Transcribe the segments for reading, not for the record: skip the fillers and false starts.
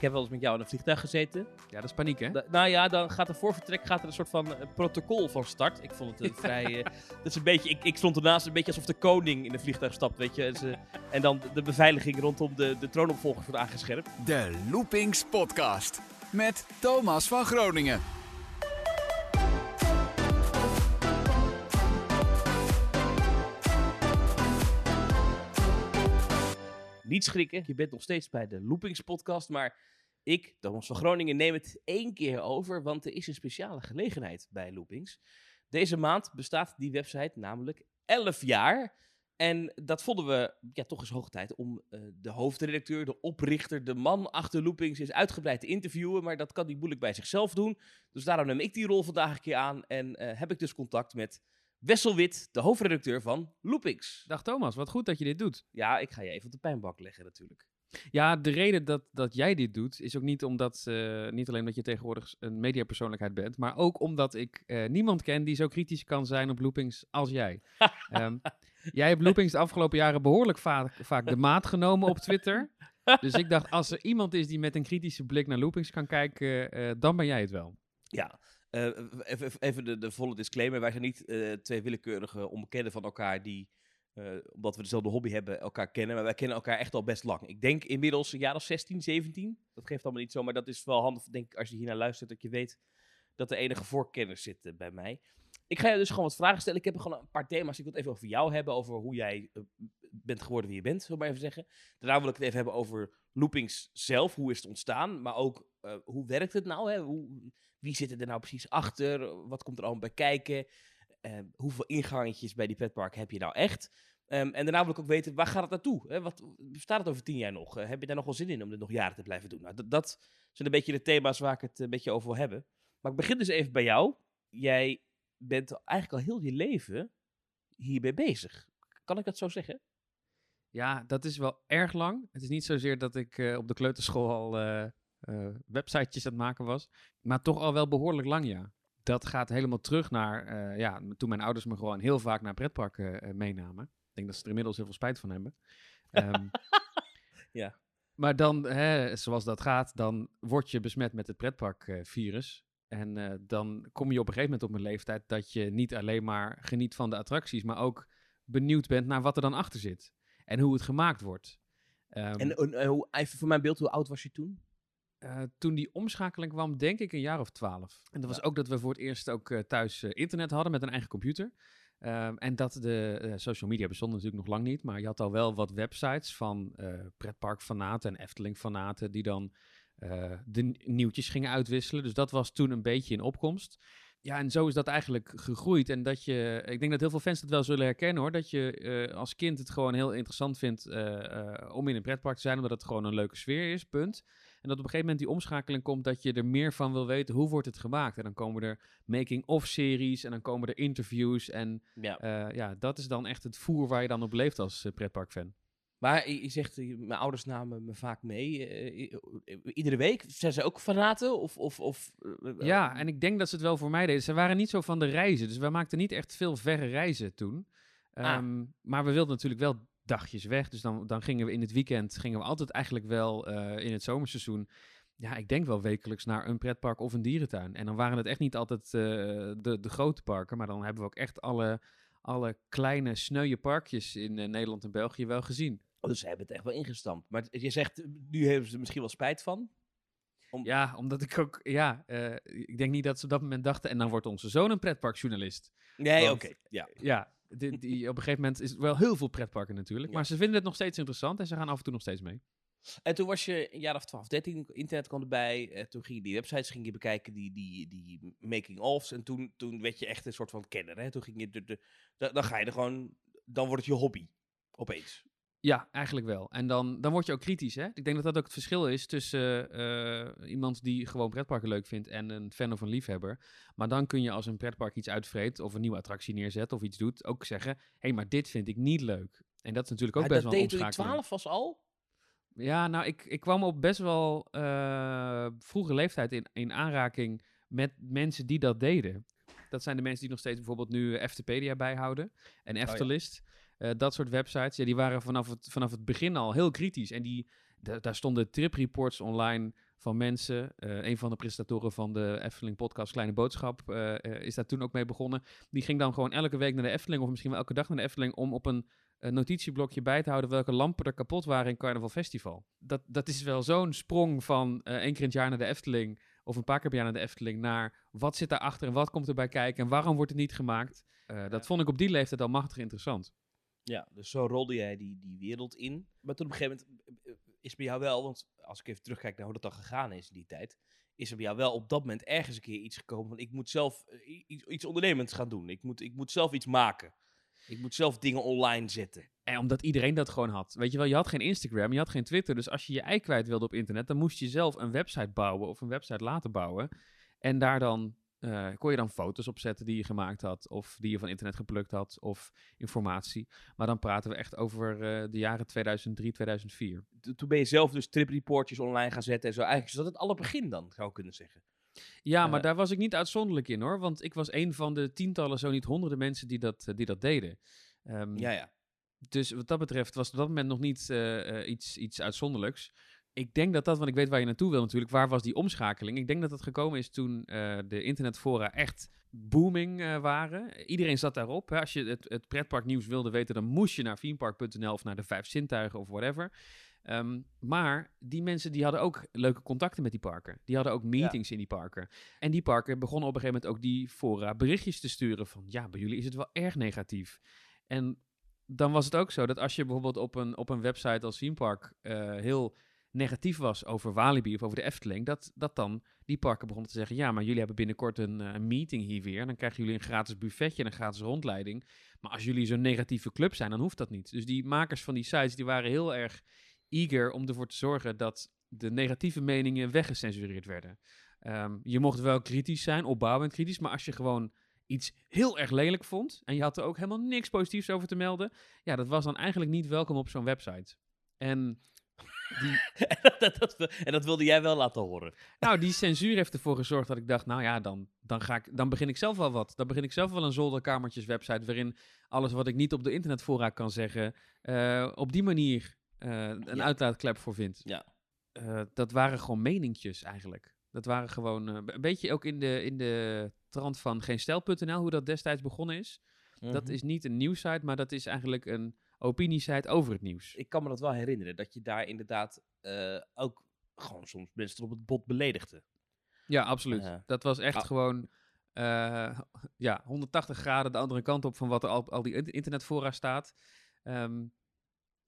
Ik heb wel eens met jou in een vliegtuig gezeten. Ja, dat is paniek, hè? Dan gaat er voor vertrek een soort van protocol van start. Ik vond het vrij... dat is een beetje, ik stond ernaast een beetje alsof de koning in een vliegtuig stapt, weet je. En dan de beveiliging rondom de troonopvolgers wordt aangescherpt. De Loopings Podcast met Thomas van Groningen. Niet schrikken, je bent nog steeds bij de Loopings Podcast, maar ik, Thomas van Groningen, neem het 1 keer over, want er is een speciale gelegenheid bij Loopings. Deze maand bestaat die website namelijk 11 jaar en dat vonden we toch eens hoog tijd om de hoofdredacteur, de oprichter, de man achter Loopings eens uitgebreid te interviewen, maar dat kan hij moeilijk bij zichzelf doen. Dus daarom neem ik die rol vandaag een keer aan en heb ik dus contact met... Wessel Wit, de hoofdredacteur van Loopings. Dag Thomas, wat goed dat je dit doet. Ja, ik ga je even op de pijnbak leggen natuurlijk. Ja, de reden dat jij dit doet is ook niet omdat, niet alleen dat je tegenwoordig een mediapersoonlijkheid bent, maar ook omdat ik niemand ken die zo kritisch kan zijn op Loopings als jij. Jij hebt Loopings de afgelopen jaren behoorlijk vaak de maat genomen op Twitter. Dus ik dacht, als er iemand is die met een kritische blik naar Loopings kan kijken, dan ben jij het wel. Ja. Even de volle disclaimer. Wij zijn niet twee willekeurige onbekenden van elkaar die, omdat we dezelfde hobby hebben, elkaar kennen. Maar wij kennen elkaar echt al best lang. Ik denk inmiddels een jaar of 16, 17. Dat geeft allemaal niet zo, maar dat is wel handig, denk ik, als je hiernaar luistert, dat je weet dat er enige voorkennis zit bij mij. Ik ga je dus gewoon wat vragen stellen. Ik heb gewoon een paar thema's. Ik wil het even over jou hebben, over hoe jij bent geworden wie je bent, zullen we maar even zeggen. Daarna wil ik het even hebben over Loopings zelf. Hoe is het ontstaan? Maar ook, hoe werkt het nou? Hè? Wie zit er nou precies achter? Wat komt er allemaal bij kijken? Hoeveel ingangetjes bij die petpark heb je nou echt? En daarna wil ik ook weten, waar gaat het naartoe? Bestaat het over 10 jaar nog? Heb je daar nog wel zin in om dit nog jaren te blijven doen? Nou, dat zijn een beetje de thema's waar ik het een beetje over wil hebben. Maar ik begin dus even bij jou. Jij bent eigenlijk al heel je leven hierbij bezig. Kan ik dat zo zeggen? Ja, dat is wel erg lang. Het is niet zozeer dat ik op de kleuterschool al websitejes aan het maken was. Maar toch al wel behoorlijk lang, ja. Dat gaat helemaal terug naar toen mijn ouders me gewoon heel vaak naar pretparken meenamen. Ik denk dat ze er inmiddels heel veel spijt van hebben. Ja. Maar dan, zoals dat gaat, dan word je besmet met het pretparkvirus. En dan kom je op een gegeven moment op mijn leeftijd dat je niet alleen maar geniet van de attracties, maar ook benieuwd bent naar wat er dan achter zit. En hoe het gemaakt wordt. En even voor mijn beeld, hoe oud was je toen? Toen die omschakeling kwam, denk ik een jaar of 12. En dat was ook dat we voor het eerst ook thuis internet hadden met een eigen computer. En dat de social media bestonden natuurlijk nog lang niet. Maar je had al wel wat websites van pretparkfanaten en Efteling-fanaten die dan de nieuwtjes gingen uitwisselen. Dus dat was toen een beetje in opkomst. Ja, en zo is dat eigenlijk gegroeid. En dat je, ik denk dat heel veel fans dat wel zullen herkennen hoor. Dat je als kind het gewoon heel interessant vindt om in een pretpark te zijn. Omdat het gewoon een leuke sfeer is, punt. En dat op een gegeven moment die omschakeling komt dat je er meer van wil weten. Hoe wordt het gemaakt? En dan komen er making-of series en dan komen er interviews. En dat is dan echt het voer waar je dan op leeft als pretparkfan. Maar je zegt, mijn ouders namen me vaak mee. Iedere week zijn ze ook fanaten? Ja, en ik denk dat ze het wel voor mij deden. Ze waren niet zo van de reizen. Dus wij maakten niet echt veel verre reizen toen. Maar we wilden natuurlijk wel dagjes weg. Dus dan gingen we in het weekend altijd eigenlijk wel in het zomerseizoen. Ja, ik denk wel wekelijks naar een pretpark of een dierentuin. En dan waren het echt niet altijd de grote parken. Maar dan hebben we ook echt alle kleine sneuwe parkjes in Nederland en België wel gezien. Oh, dus ze hebben het echt wel ingestampt. Maar je zegt, nu hebben ze er misschien wel spijt van. Ja, omdat ik ook... Ja, ik denk niet dat ze op dat moment dachten... En dan wordt onze zoon een pretparkjournalist. Nee, oké. Ja. Ja, die, op een gegeven moment is het wel heel veel pretparken natuurlijk. Ja. Maar ze vinden het nog steeds interessant en ze gaan af en toe nog steeds mee. En toen was je een jaar of 12, 13, internet kwam erbij. Toen ging je die websites bekijken, die making-ofs. En toen werd je echt een soort van kenner. Hè? Toen ging je dan ga je er gewoon... Dan wordt het je hobby, opeens. Ja, eigenlijk wel. En dan word je ook kritisch, hè? Ik denk dat dat ook het verschil is tussen iemand die gewoon pretparken leuk vindt en een fan of een liefhebber. Maar dan kun je als een pretpark iets uitvreet of een nieuwe attractie neerzet of iets doet, ook zeggen, hé, maar dit vind ik niet leuk. En dat is natuurlijk ook best wel een omschakeling. Dat deed toen je 12 was al? Ja, nou, ik kwam op best wel vroege leeftijd in aanraking met mensen die dat deden. Dat zijn de mensen die nog steeds bijvoorbeeld nu Eftepedia bijhouden en Eftelist. Dat soort websites, ja, die waren vanaf het begin al heel kritisch. En daar stonden tripreports online van mensen. Een van de presentatoren van de Efteling podcast Kleine Boodschap is daar toen ook mee begonnen. Die ging dan gewoon elke week naar de Efteling, of misschien wel elke dag naar de Efteling, om op een notitieblokje bij te houden welke lampen er kapot waren in Carnaval Festival. Dat is wel zo'n sprong van één keer in het jaar naar de Efteling, of een paar keer per jaar naar de Efteling, naar wat zit daarachter en wat komt erbij kijken en waarom wordt het niet gemaakt. Dat vond ik op die leeftijd al machtig interessant. Ja, dus zo rolde jij die wereld in. Maar toen op een gegeven moment is bij jou wel, want als ik even terugkijk naar hoe dat dan gegaan is in die tijd, is er bij jou wel op dat moment ergens een keer iets gekomen van ik moet zelf iets ondernemends gaan doen. Ik moet zelf iets maken. Ik moet zelf dingen online zetten. En omdat iedereen dat gewoon had. Weet je wel, je had geen Instagram, je had geen Twitter. Dus als je je ei kwijt wilde op internet, dan moest je zelf een website bouwen of een website laten bouwen. En daar dan kon je dan foto's opzetten die je gemaakt had, of die je van internet geplukt had, of informatie. Maar dan praten we echt over de jaren 2003, 2004. Toen ben je zelf dus tripreportjes online gaan zetten en zo. Eigenlijk is dat het allerbegin dan, zou ik kunnen zeggen. Ja, maar daar was ik niet uitzonderlijk in hoor. Want ik was een van de tientallen, zo niet honderden mensen die dat deden. Ja. Dus wat dat betreft was het op dat moment nog niet iets uitzonderlijks. Ik denk dat want ik weet waar je naartoe wil natuurlijk, waar was die omschakeling? Ik denk dat dat gekomen is toen de internetfora echt booming waren. Iedereen zat daarop. Hè? Als je het pretparknieuws wilde weten, dan moest je naar fiempark.nl of naar de Vijf Zintuigen of whatever. Maar die mensen die hadden ook leuke contacten met die parken. Die hadden ook meetings in die parken. En die parken begonnen op een gegeven moment ook die fora berichtjes te sturen van ja, bij jullie is het wel erg negatief. En dan was het ook zo dat als je bijvoorbeeld op een website als Fiempark heel negatief was over Walibi of over de Efteling, dat dan die parken begonnen te zeggen ja, maar jullie hebben binnenkort een meeting hier weer. Dan krijgen jullie een gratis buffetje en een gratis rondleiding. Maar als jullie zo'n negatieve club zijn, dan hoeft dat niet. Dus die makers van die sites, die waren heel erg eager om ervoor te zorgen dat de negatieve meningen weggecensureerd werden. Je mocht wel kritisch zijn, opbouwend kritisch, maar als je gewoon iets heel erg lelijk vond en je had er ook helemaal niks positiefs over te melden, ja, dat was dan eigenlijk niet welkom op zo'n website. En dat wilde jij wel laten horen. Nou, die censuur heeft ervoor gezorgd dat ik dacht, nou ja, dan begin ik zelf wel wat. Dan begin ik zelf wel een zolderkamertjes website waarin alles wat ik niet op de internetfora kan zeggen, op die manier een uitlaatklep voor vindt. Ja. Dat waren gewoon meninkjes eigenlijk. Dat waren gewoon een beetje ook in de trant van Geenstijl.nl, hoe dat destijds begonnen is. Mm-hmm. Dat is niet een nieuwssite, maar dat is eigenlijk een opiniesite over het nieuws. Ik kan me dat wel herinneren, dat je daar inderdaad ook gewoon soms mensen op het bot beledigde. Ja, absoluut. Dat was echt gewoon 180 graden de andere kant op van wat er al die internetfora staat.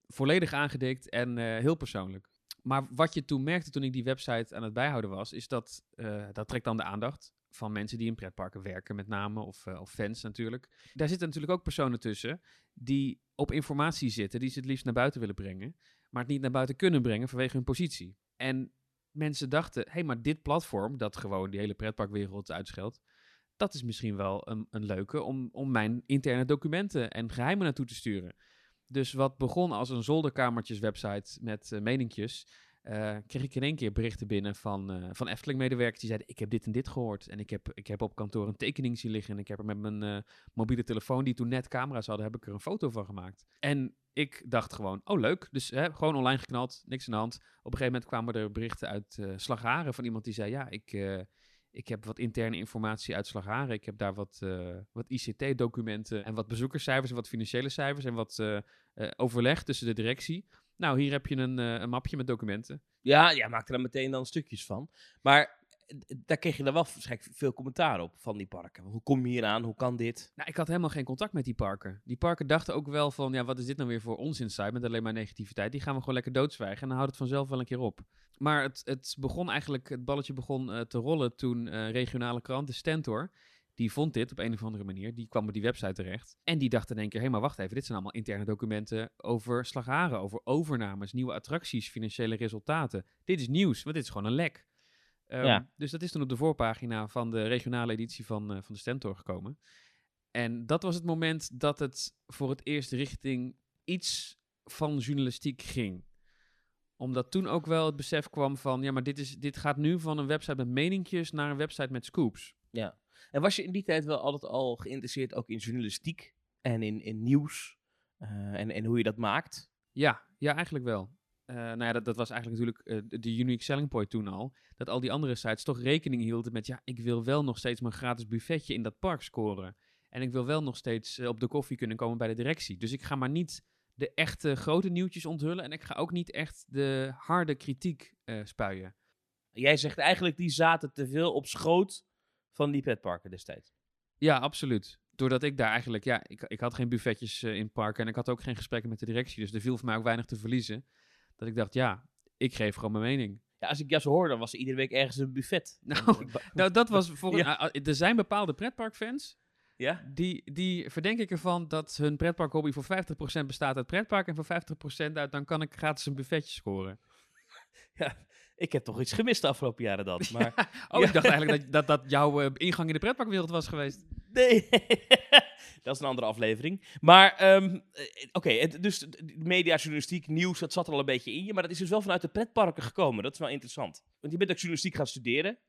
Volledig aangedikt en heel persoonlijk. Maar wat je toen merkte toen ik die website aan het bijhouden was, is dat dat trekt dan de aandacht van mensen die in pretparken werken met name, of fans natuurlijk. Daar zitten natuurlijk ook personen tussen die op informatie zitten, die ze het liefst naar buiten willen brengen, maar het niet naar buiten kunnen brengen vanwege hun positie. En mensen dachten, hé, maar dit platform, dat gewoon die hele pretparkwereld uitscheldt, dat is misschien wel een leuke om mijn interne documenten en geheimen naartoe te sturen. Dus wat begon als een zolderkamertjeswebsite met meninkjes, kreeg ik in één keer berichten binnen van Efteling-medewerkers die zeiden, ik heb dit en dit gehoord. En ik heb op kantoor een tekening zien liggen en ik heb er met mijn mobiele telefoon, die toen net camera's hadden, heb ik er een foto van gemaakt. En ik dacht gewoon, oh leuk, dus gewoon online geknald, niks aan de hand. Op een gegeven moment kwamen er berichten uit Slagharen van iemand die zei, ja, ik heb wat interne informatie uit Slagharen. Ik heb daar wat ICT-documenten en wat bezoekerscijfers en wat financiële cijfers en wat overleg tussen de directie. Nou, hier heb je een mapje met documenten. Ja, jij maakt er dan meteen dan stukjes van. Maar daar kreeg je dan wel waarschijnlijk veel commentaar op van die parken. Hoe kom je hier aan? Hoe kan dit? Nou, ik had helemaal geen contact met die parken. Die parken dachten ook wel van, ja, wat is dit nou weer voor onzinsite met alleen maar negativiteit? Die gaan we gewoon lekker doodzwijgen en dan houdt het vanzelf wel een keer op. Maar het begon eigenlijk, het balletje begon te rollen toen regionale krant, de Stentor, die vond dit op een of andere manier. Die kwam op die website terecht. En die dacht in één keer, hé, maar wacht even, dit zijn allemaal interne documenten over Slagharen, over overnames, nieuwe attracties, financiële resultaten. Dit is nieuws, want dit is gewoon een lek. Dus dat is toen op de voorpagina van de regionale editie van de Stentor gekomen. En dat was het moment dat het voor het eerst richting iets van journalistiek ging. Omdat toen ook wel het besef kwam van, ja, maar dit gaat nu van een website met meninkjes naar een website met scoops. Ja. En was je in die tijd wel altijd al geïnteresseerd ook in journalistiek en in nieuws en hoe je dat maakt? Ja, eigenlijk wel. nou ja, dat was eigenlijk natuurlijk de unique selling point toen al, dat al die andere sites toch rekening hielden met, ja, ik wil wel nog steeds mijn gratis buffetje in dat park scoren. En ik wil wel nog steeds op de koffie kunnen komen bij de directie. Dus ik ga maar niet de echte grote nieuwtjes onthullen en ik ga ook niet echt de harde kritiek spuien. Jij zegt eigenlijk, die zaten te veel op schoot van die petparken destijds. Ja, absoluut. Doordat ik daar eigenlijk, ja, ik had geen buffetjes in het park en ik had ook geen gesprekken met de directie. Dus er viel voor mij ook weinig te verliezen. Dat ik dacht, ja, ik geef gewoon mijn mening. Ja, als ik jou zo hoor, dan was er iedere week ergens een buffet. Nou dat was volgens mij. Ja. Er zijn bepaalde pretparkfans. Ja? Die verdenk ik ervan dat hun pretparkhobby voor 50% bestaat uit pretpark en voor 50% uit, dan kan ik gratis een buffetje scoren. Ja, ik heb toch iets gemist de afgelopen jaren dan. Maar... Ja. Oh, ja. Ik dacht eigenlijk dat jouw ingang in de pretparkwereld was geweest. Nee, dat is een andere aflevering. Maar, oké, dus media, journalistiek, nieuws, dat zat er al een beetje in je. Maar dat is dus wel vanuit de pretparken gekomen. Dat is wel interessant. Want je bent ook journalistiek gaan studeren.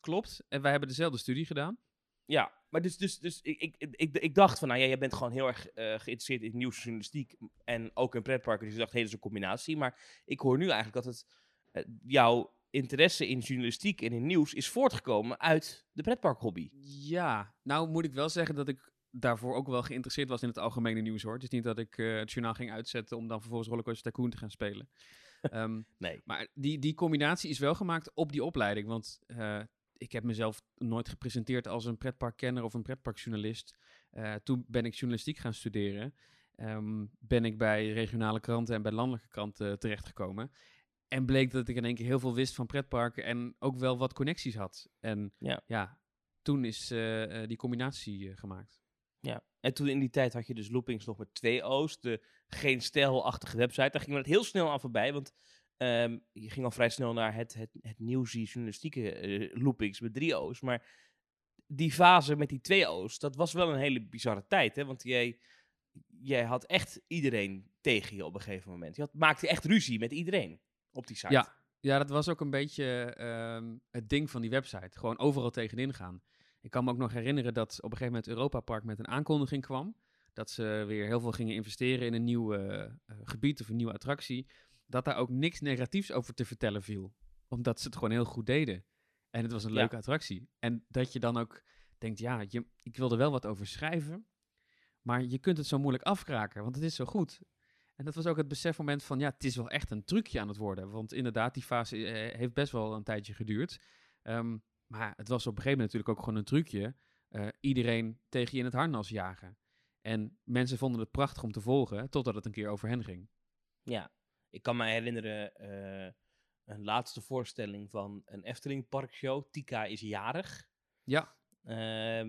Klopt, en wij hebben dezelfde studie gedaan. Ja, maar dus ik dacht van, nou ja, jij bent gewoon heel erg geïnteresseerd in nieuwsjournalistiek en ook in pretparken. Dus ik dacht, hé, dat is een combinatie. Maar ik hoor nu eigenlijk dat het jouw interesse in journalistiek en in nieuws is voortgekomen uit de pretparkhobby. Ja, nou moet ik wel zeggen dat ik daarvoor ook wel geïnteresseerd was in het algemene nieuws, hoor. Het is niet dat ik het journaal ging uitzetten om dan vervolgens Rollercoaster Tycoon te gaan spelen. Nee. Maar die combinatie is wel gemaakt op die opleiding, want... Ik heb mezelf nooit gepresenteerd als een pretparkkenner of een pretparkjournalist. Toen ben ik journalistiek gaan studeren. Ben ik bij regionale kranten en bij landelijke kranten terechtgekomen. En bleek dat ik in één keer heel veel wist van pretparken en ook wel wat connecties had. En ja toen is die combinatie gemaakt. Ja, en toen in die tijd had je dus Loopings nog met 2 O's. De Geenstijl-achtige website. Daar ging het heel snel aan voorbij, want... je ging al vrij snel naar het nieuwsie journalistieke Loopings met 3 O's. Maar die fase met die 2 O's, dat was wel een hele bizarre tijd. Hè? Want jij had echt iedereen tegen je op een gegeven moment. Maakte echt ruzie met iedereen op die site. Ja dat was ook een beetje het ding van die website. Gewoon overal tegenin gaan. Ik kan me ook nog herinneren dat op een gegeven moment Europa Park met een aankondiging kwam. Dat ze weer heel veel gingen investeren in een nieuw gebied of een nieuwe attractie. Dat daar ook niks negatiefs over te vertellen viel. Omdat ze het gewoon heel goed deden. En het was een leuke attractie. En dat je dan ook denkt, ja, ik wil er wel wat over schrijven. Maar je kunt het zo moeilijk afkraken, want het is zo goed. En dat was ook het besefmoment van, ja, het is wel echt een trucje aan het worden. Want inderdaad, die fase heeft best wel een tijdje geduurd. Maar het was op een gegeven moment natuurlijk ook gewoon een trucje. Iedereen tegen je in het harnas jagen. En mensen vonden het prachtig om te volgen, totdat het een keer over hen ging. Ja. Ik kan me herinneren een laatste voorstelling van een Efteling parkshow. Tika is jarig. Ja.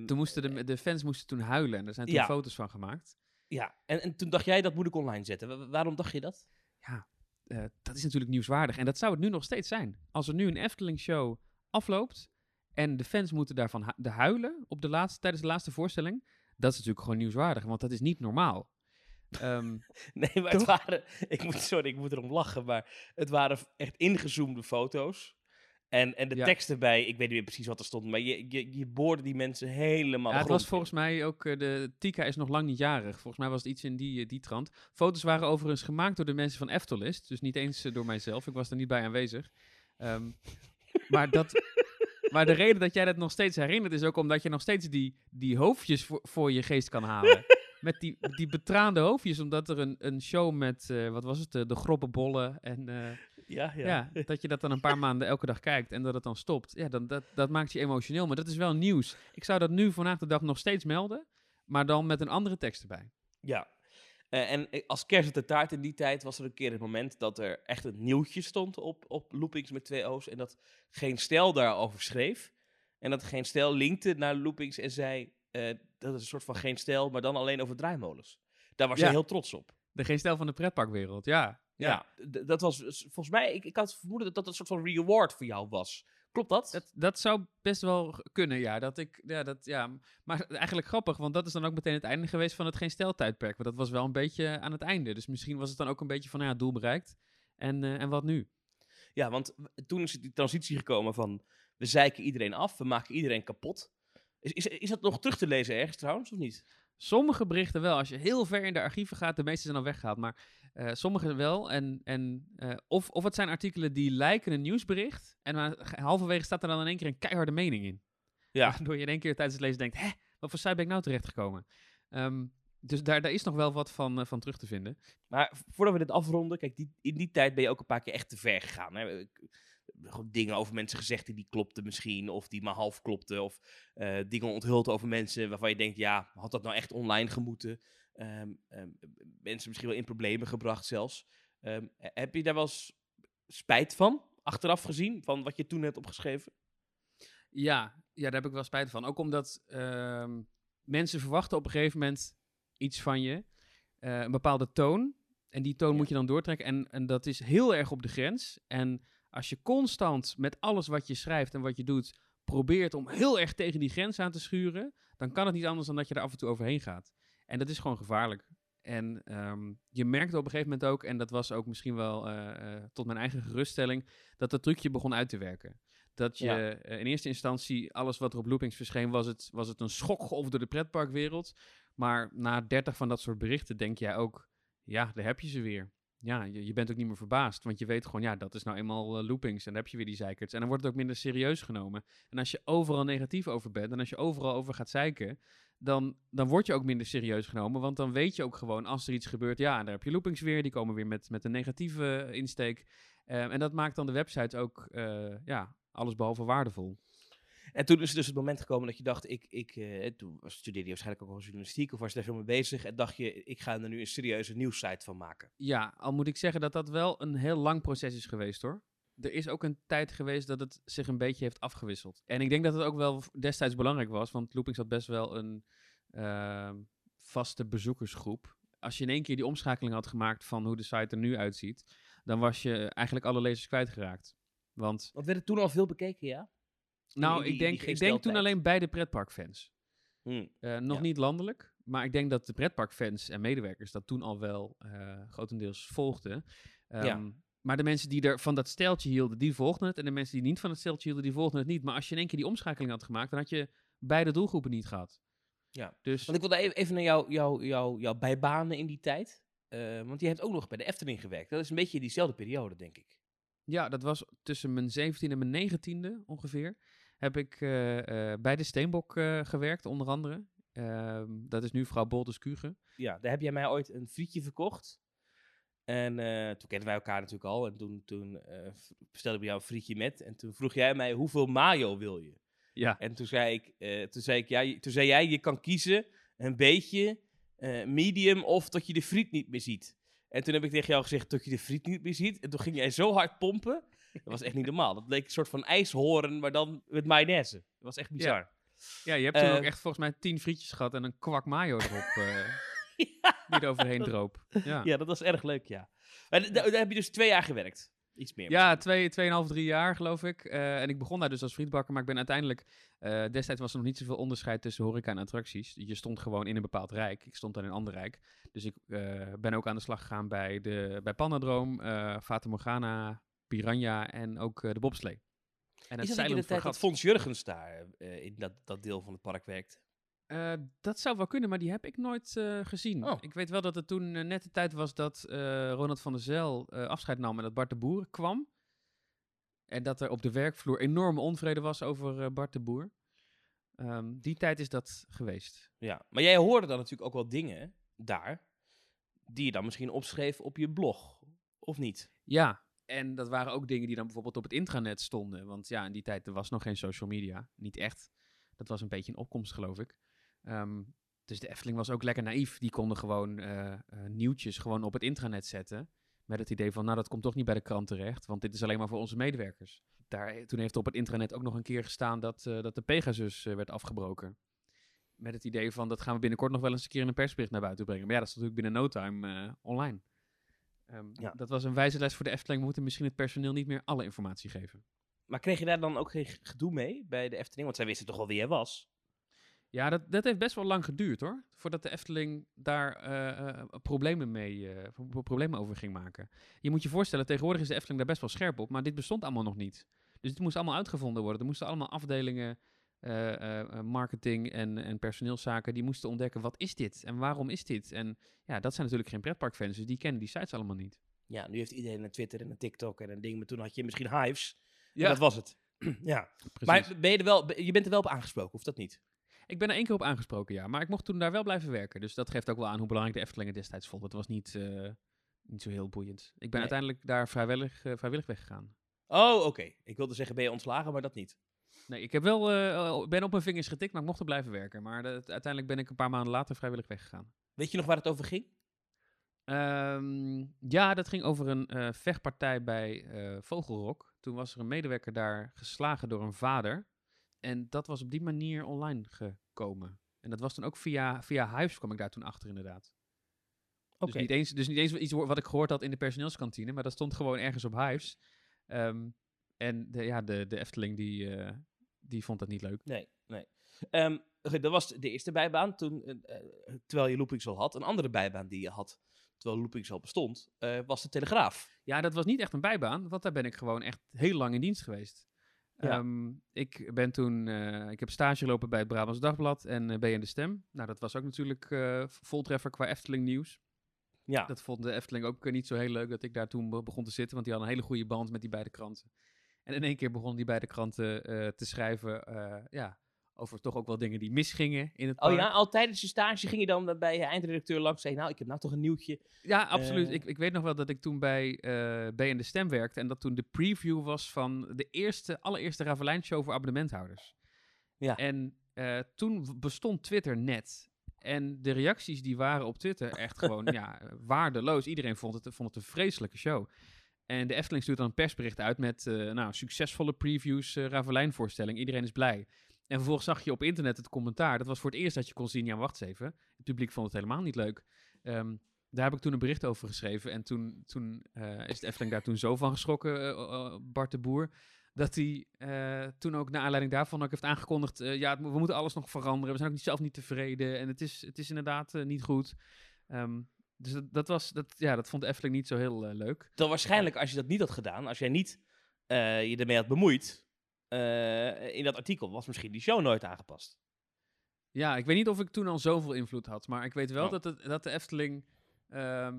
Toen moesten de fans moesten toen huilen en er zijn toen foto's van gemaakt. Ja, en toen dacht jij, dat moet ik online zetten. Waarom dacht je dat? Ja, dat is natuurlijk nieuwswaardig. En dat zou het nu nog steeds zijn. Als er nu een Efteling show afloopt en de fans moeten daarvan huilen op tijdens de laatste voorstelling. Dat is natuurlijk gewoon nieuwswaardig, want dat is niet normaal. Nee, maar het waren... Ik moet erom lachen, maar het waren echt ingezoomde foto's. En de tekst erbij, ik weet niet meer precies wat er stond, maar je boorde die mensen helemaal... Ja, het was volgens mij ook... Tika is nog lang niet jarig. Volgens mij was het iets in die trant. Foto's waren overigens gemaakt door de mensen van Eftelist, dus niet eens door mijzelf. Ik was er niet bij aanwezig. Maar de reden dat jij dat nog steeds herinnert is ook omdat je nog steeds die hoofdjes voor je geest kan halen. Met die betraande hoofdjes, omdat er een show met, wat was het, de grobbenbollen en dat je dat dan een paar maanden elke dag kijkt en dat het dan stopt. Ja, dan, dat maakt je emotioneel, maar dat is wel nieuws. Ik zou dat nu vandaag de dag nog steeds melden, maar dan met een andere tekst erbij. Ja, en als kerst op de taart in die tijd was er een keer het moment dat er echt een nieuwtje stond op Loopings met 2 O's en dat Geenstijl daarover schreef. En dat Geenstijl linkte naar Loopings en zei... dat is een soort van Geenstijl, maar dan alleen over draaimolens. Daar was je heel trots op. De Geenstijl van de pretparkwereld, ja. Dat was volgens mij... Ik had vermoeden dat een soort van reward voor jou was. Klopt dat? Dat zou best wel kunnen, ja. Maar eigenlijk grappig, want dat is dan ook meteen het einde geweest van het Geenstijl-tijdperk. Want dat was wel een beetje aan het einde. Dus misschien was het dan ook een beetje van, ja, doel bereikt. En wat nu? Ja, want toen is die transitie gekomen van... We zeiken iedereen af, we maken iedereen kapot... Is dat nog terug te lezen ergens trouwens, of niet? Sommige berichten wel. Als je heel ver in de archieven gaat, de meeste zijn al weggehaald. Maar sommige wel. Of het zijn artikelen die lijken een nieuwsbericht. En halverwege staat er dan in één keer een keiharde mening in. Ja. Waardoor je in één keer tijdens het lezen denkt, hè, wat voor site ben ik nou terechtgekomen? Dus daar is nog wel wat van terug te vinden. Maar voordat we dit afronden, kijk, in die tijd ben je ook een paar keer echt te ver gegaan. Hè? Dingen over mensen gezegd die klopten misschien, of die maar half klopten, of dingen onthuld over mensen waarvan je denkt, ja, had dat nou echt online gemoeten? Mensen misschien wel in problemen gebracht zelfs. Heb je daar wel eens spijt van, achteraf gezien, van wat je toen hebt opgeschreven? Ja, daar heb ik wel spijt van. Ook omdat mensen verwachten op een gegeven moment iets van je, een bepaalde toon, en die toon moet je dan doortrekken, en dat is heel erg op de grens, en als je constant met alles wat je schrijft en wat je doet probeert om heel erg tegen die grens aan te schuren, dan kan het niet anders dan dat je er af en toe overheen gaat. En dat is gewoon gevaarlijk. En je merkte op een gegeven moment ook, en dat was ook misschien wel tot mijn eigen geruststelling, dat dat trucje begon uit te werken. Dat je in eerste instantie, alles wat er op Loopings verscheen, was het een schokgolf door de pretparkwereld. Maar na 30 van dat soort berichten denk jij ook, ja, daar heb je ze weer. Ja, je bent ook niet meer verbaasd, want je weet gewoon, ja, dat is nou eenmaal Loopings en dan heb je weer die zeikerts. En dan wordt het ook minder serieus genomen. En als je overal negatief over bent en als je overal over gaat zeiken, dan word je ook minder serieus genomen, want dan weet je ook gewoon, als er iets gebeurt, ja, en daar heb je Loopings weer, die komen weer met een negatieve insteek. En dat maakt dan de website ook, alles behalve waardevol. En toen is dus het moment gekomen dat je dacht, toen studeerde je waarschijnlijk ook al journalistiek of was je daar veel mee bezig en dacht je, ik ga er nu een serieuze nieuwssite van maken. Ja, al moet ik zeggen dat wel een heel lang proces is geweest hoor. Er is ook een tijd geweest dat het zich een beetje heeft afgewisseld. En ik denk dat het ook wel destijds belangrijk was, want Loopings had best wel een vaste bezoekersgroep. Als je in één keer die omschakeling had gemaakt van hoe de site er nu uitziet, dan was je eigenlijk alle lezers kwijtgeraakt. Want werd het toen al veel bekeken, ja? Nou, ik denk toen alleen bij de pretparkfans. Niet landelijk, maar ik denk dat de pretparkfans en medewerkers dat toen al wel grotendeels volgden. Maar de mensen die er van dat steltje hielden, die volgden het. En de mensen die niet van het steltje hielden, die volgden het niet. Maar als je in één keer die omschakeling had gemaakt, dan had je beide doelgroepen niet gehad. Ja, dus... Want ik wilde even naar jouw bijbanen in die tijd. Want je hebt ook nog bij de Efteling gewerkt. Dat is een beetje diezelfde periode, denk ik. Ja, dat was tussen mijn 17e en mijn 19e ongeveer. Heb ik bij de Steenbok gewerkt, onder andere. Dat is nu vrouw Boltes Kuge. Ja, daar heb jij mij ooit een frietje verkocht. En toen kenden wij elkaar natuurlijk al. En toen bestelde ik bij jou een frietje met. En toen vroeg jij mij, hoeveel mayo wil je? Ja. En toen zei jij, je kan kiezen een beetje, medium of dat je de friet niet meer ziet. En toen heb ik tegen jou gezegd dat je de friet niet meer ziet. En toen ging jij zo hard pompen. Dat was echt niet normaal. Dat leek een soort van ijshoorn, maar dan met mayonaise. Dat was echt bizar. Ja, je hebt toen ook echt volgens mij 10 frietjes gehad en een kwak mayo erop. Die er overheen droop. Ja, dat was erg leuk, ja. Maar daar heb je dus 2 jaar gewerkt. Iets meer. Ja, 2,5, 3 jaar geloof ik. En ik begon daar dus als frietbakker, maar ik ben uiteindelijk... destijds was er nog niet zoveel onderscheid tussen horeca en attracties. Je stond gewoon in een bepaald rijk. Ik stond dan in een ander rijk. Dus ik ben ook aan de slag gegaan bij Pandadroom, Fata Morgana, Piranha en ook de bobslee. En is dat in de tijd dat Fons Jurgens daar in dat deel van het park werkte? Dat zou wel kunnen, maar die heb ik nooit gezien. Oh. Ik weet wel dat het toen net de tijd was dat Ronald van der Zijl afscheid nam en dat Bart de Boer kwam. En dat er op de werkvloer enorme onvrede was over Bart de Boer. Die tijd is dat geweest. Ja, maar jij hoorde dan natuurlijk ook wel dingen daar, die je dan misschien opschreef op je blog, of niet? Ja, en dat waren ook dingen die dan bijvoorbeeld op het intranet stonden. Want ja, in die tijd er was nog geen social media, niet echt. Dat was een beetje een opkomst, geloof ik. Dus de Efteling was ook lekker naïef. Die konden gewoon nieuwtjes gewoon op het intranet zetten. Met het idee van, nou, dat komt toch niet bij de krant terecht. Want dit is alleen maar voor onze medewerkers. Toen heeft er op het intranet ook nog een keer gestaan dat de Pegasus werd afgebroken. Met het idee van, dat gaan we binnenkort nog wel eens een keer in een persbericht naar buiten brengen. Maar ja, dat is natuurlijk binnen no time online. Dat was een wijze les voor de Efteling. We moeten misschien het personeel niet meer alle informatie geven. Maar kreeg je daar dan ook geen gedoe mee bij de Efteling? Want zij wisten toch wel wie jij was? Ja, dat heeft best wel lang geduurd hoor. Voordat de Efteling daar problemen over ging maken. Je moet je voorstellen, tegenwoordig is de Efteling daar best wel scherp op. Maar dit bestond allemaal nog niet. Dus dit moest allemaal uitgevonden worden. Er moesten allemaal afdelingen marketing en personeelszaken, die moesten ontdekken, wat is dit en waarom is dit? En ja, dat zijn natuurlijk geen pretparkfans, dus die kennen die sites allemaal niet. Ja, nu heeft iedereen een Twitter en een TikTok en een ding, maar toen had je misschien Hives. Ja. Dat was het. Ja, precies. Maar ben je, je bent er wel op aangesproken, of dat niet? Ik ben er 1 keer op aangesproken, ja. Maar ik mocht toen daar wel blijven werken. Dus dat geeft ook wel aan hoe belangrijk de Efteling destijds vond. Het was niet zo heel boeiend. Ik ben uiteindelijk daar vrijwillig weggegaan. Oh, oké. Ik wilde zeggen, ben je ontslagen, maar dat niet. Nee, ik heb wel, ben op mijn vingers getikt, maar ik mocht er blijven werken. Maar uiteindelijk ben ik een paar maanden later vrijwillig weggegaan. Weet je nog waar het over ging? Ja, dat ging over een vechtpartij bij Vogelrok. Toen was er een medewerker daar geslagen door een vader. En dat was op die manier online gekomen. En dat was dan ook via Hives kwam ik daar toen achter, inderdaad. Okay. Dus niet eens iets wat ik gehoord had in de personeelskantine, maar dat stond gewoon ergens op Hives. En de Efteling die vond dat niet leuk. Nee. Dat was de eerste bijbaan. Toen, terwijl je Loopings al had, een andere bijbaan die je had, terwijl Loopings al bestond, was de Telegraaf. Ja, dat was niet echt een bijbaan, want daar ben ik gewoon echt heel lang in dienst geweest. Ja. Ik heb stage lopen bij het Brabants Dagblad en BN De Stem. Nou, dat was ook natuurlijk voltreffer qua Efteling nieuws. Ja. Dat vond de Efteling ook niet zo heel leuk dat ik daar toen begon te zitten, want die hadden een hele goede band met die beide kranten. En in 1 keer begonnen die beide kranten te schrijven over toch ook wel dingen die misgingen in het park. Oh ja, al tijdens je stage ging je dan bij je eindredacteur langs en zei, nou, ik heb nou toch een nieuwtje. Ja, absoluut. Ik weet nog wel dat ik toen bij BN De Stem werkte en dat toen de preview was van de allereerste Raveleijn show voor abonnementhouders. Ja. En toen bestond Twitter net. En de reacties die waren op Twitter echt gewoon waardeloos. Iedereen vond het een vreselijke show. En de Efteling stuurt dan een persbericht uit met succesvolle previews, Raveleijn-voorstelling. Iedereen is blij. En vervolgens zag je op internet het commentaar. Dat was voor het eerst dat je kon zien, ja, wacht eens even. Het publiek vond het helemaal niet leuk. Daar heb ik toen een bericht over geschreven. En toen is de Efteling daar toen zo van geschrokken, Bart de Boer, dat hij toen ook naar aanleiding daarvan ook heeft aangekondigd, we moeten alles nog veranderen. We zijn ook zelf niet tevreden. En het is inderdaad niet goed. Dus dat vond de Efteling niet zo heel leuk. Dan waarschijnlijk, als je dat niet had gedaan, als jij niet je ermee had bemoeid, in dat artikel was misschien die show nooit aangepast. Ja, ik weet niet of ik toen al zoveel invloed had, maar ik weet wel dat de Efteling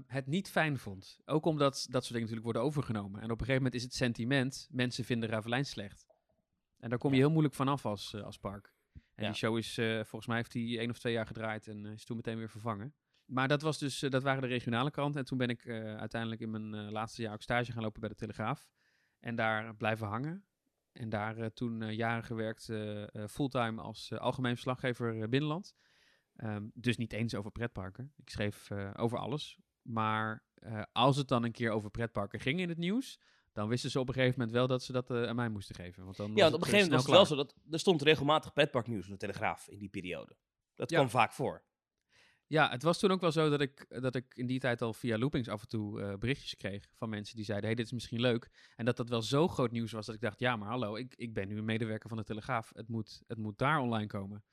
het niet fijn vond. Ook omdat dat soort dingen natuurlijk worden overgenomen. En op een gegeven moment is het sentiment, mensen vinden Raveleijn slecht. En daar kom je heel moeilijk vanaf als park. En die show is, volgens mij heeft die 1 of 2 jaar gedraaid en is toen meteen weer vervangen. Maar dat was dus, dat waren de regionale kranten. En toen ben ik uiteindelijk in mijn laatste jaar ook stage gaan lopen bij de Telegraaf. En daar blijven hangen. En daar toen jaren gewerkt, fulltime als algemeen verslaggever binnenland. Dus niet eens over pretparken. Ik schreef over alles. Maar als het dan een keer over pretparken ging in het nieuws, dan wisten ze op een gegeven moment wel dat ze dat aan mij moesten geven. Want dan want op een gegeven moment was het wel zo dat er stond regelmatig pretparknieuws in de Telegraaf in die periode. Dat kwam vaak voor. Ja, het was toen ook wel zo dat ik in die tijd al via Loopings af en toe berichtjes kreeg van mensen die zeiden, hey, dit is misschien leuk. En dat wel zo groot nieuws was dat ik dacht, ja, maar hallo, ik ben nu een medewerker van de Telegraaf. Het moet daar online komen.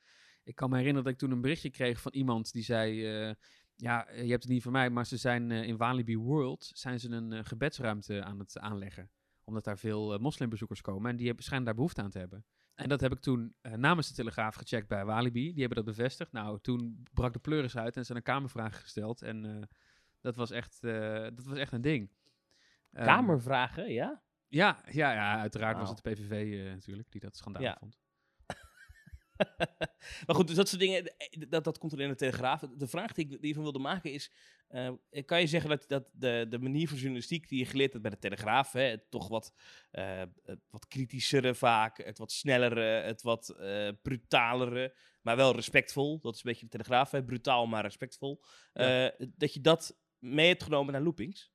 Ik kan me herinneren dat ik toen een berichtje kreeg van iemand die zei, je hebt het niet van mij, maar ze zijn in Walibi World zijn ze een gebedsruimte aan het aanleggen. Omdat daar veel moslimbezoekers komen en die schijnen daar behoefte aan te hebben. En dat heb ik toen namens de Telegraaf gecheckt bij Walibi. Die hebben dat bevestigd. Nou, toen brak de pleuris uit en zijn een kamervraag gesteld. En dat was echt een ding. Kamervragen, ja? Ja, uiteraard was het de PVV natuurlijk die dat schandalig vond. Maar goed, dus dat soort dingen, dat komt er in de Telegraaf. De vraag die ik van wilde maken is, kan je zeggen dat de manier van journalistiek die je geleerd hebt bij de Telegraaf, hè, het toch wat kritischere vaak, het wat snellere, het wat brutalere, maar wel respectvol, dat is een beetje de Telegraaf, hè, brutaal maar respectvol, dat je dat mee hebt genomen naar Loopings?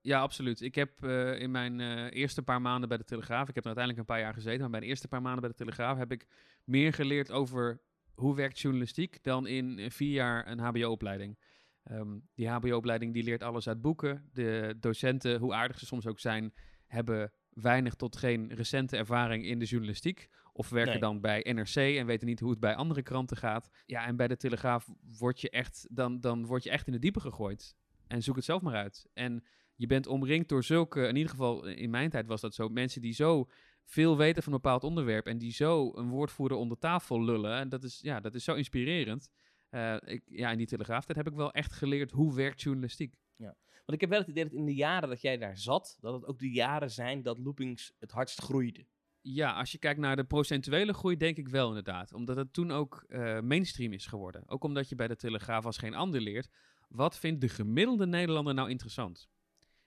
Ja, absoluut. Ik heb in mijn eerste paar maanden bij de Telegraaf, ik heb er uiteindelijk een paar jaar gezeten, maar bij de eerste paar maanden bij de Telegraaf heb ik meer geleerd over hoe werkt journalistiek dan in 4 jaar een hbo-opleiding. Die hbo-opleiding die leert alles uit boeken. De docenten, hoe aardig ze soms ook zijn, hebben weinig tot geen recente ervaring in de journalistiek. Of werken dan bij NRC en weten niet hoe het bij andere kranten gaat. Ja, en bij de Telegraaf word je echt in de diepe gegooid. En zoek het zelf maar uit. En Je bent omringd door zulke, in ieder geval in mijn tijd was dat zo, mensen die zo veel weten van een bepaald onderwerp en die zo een woordvoerder onder tafel lullen. En dat is zo inspirerend. In die Telegraaftijd heb ik wel echt geleerd hoe werkt journalistiek. Ja. Want ik heb wel het idee dat in de jaren dat jij daar zat, dat het ook de jaren zijn dat Loopings het hardst groeide. Ja, als je kijkt naar de procentuele groei, denk ik wel inderdaad. Omdat het toen ook mainstream is geworden. Ook omdat je bij de Telegraaf als geen ander leert. Wat vindt de gemiddelde Nederlander nou interessant?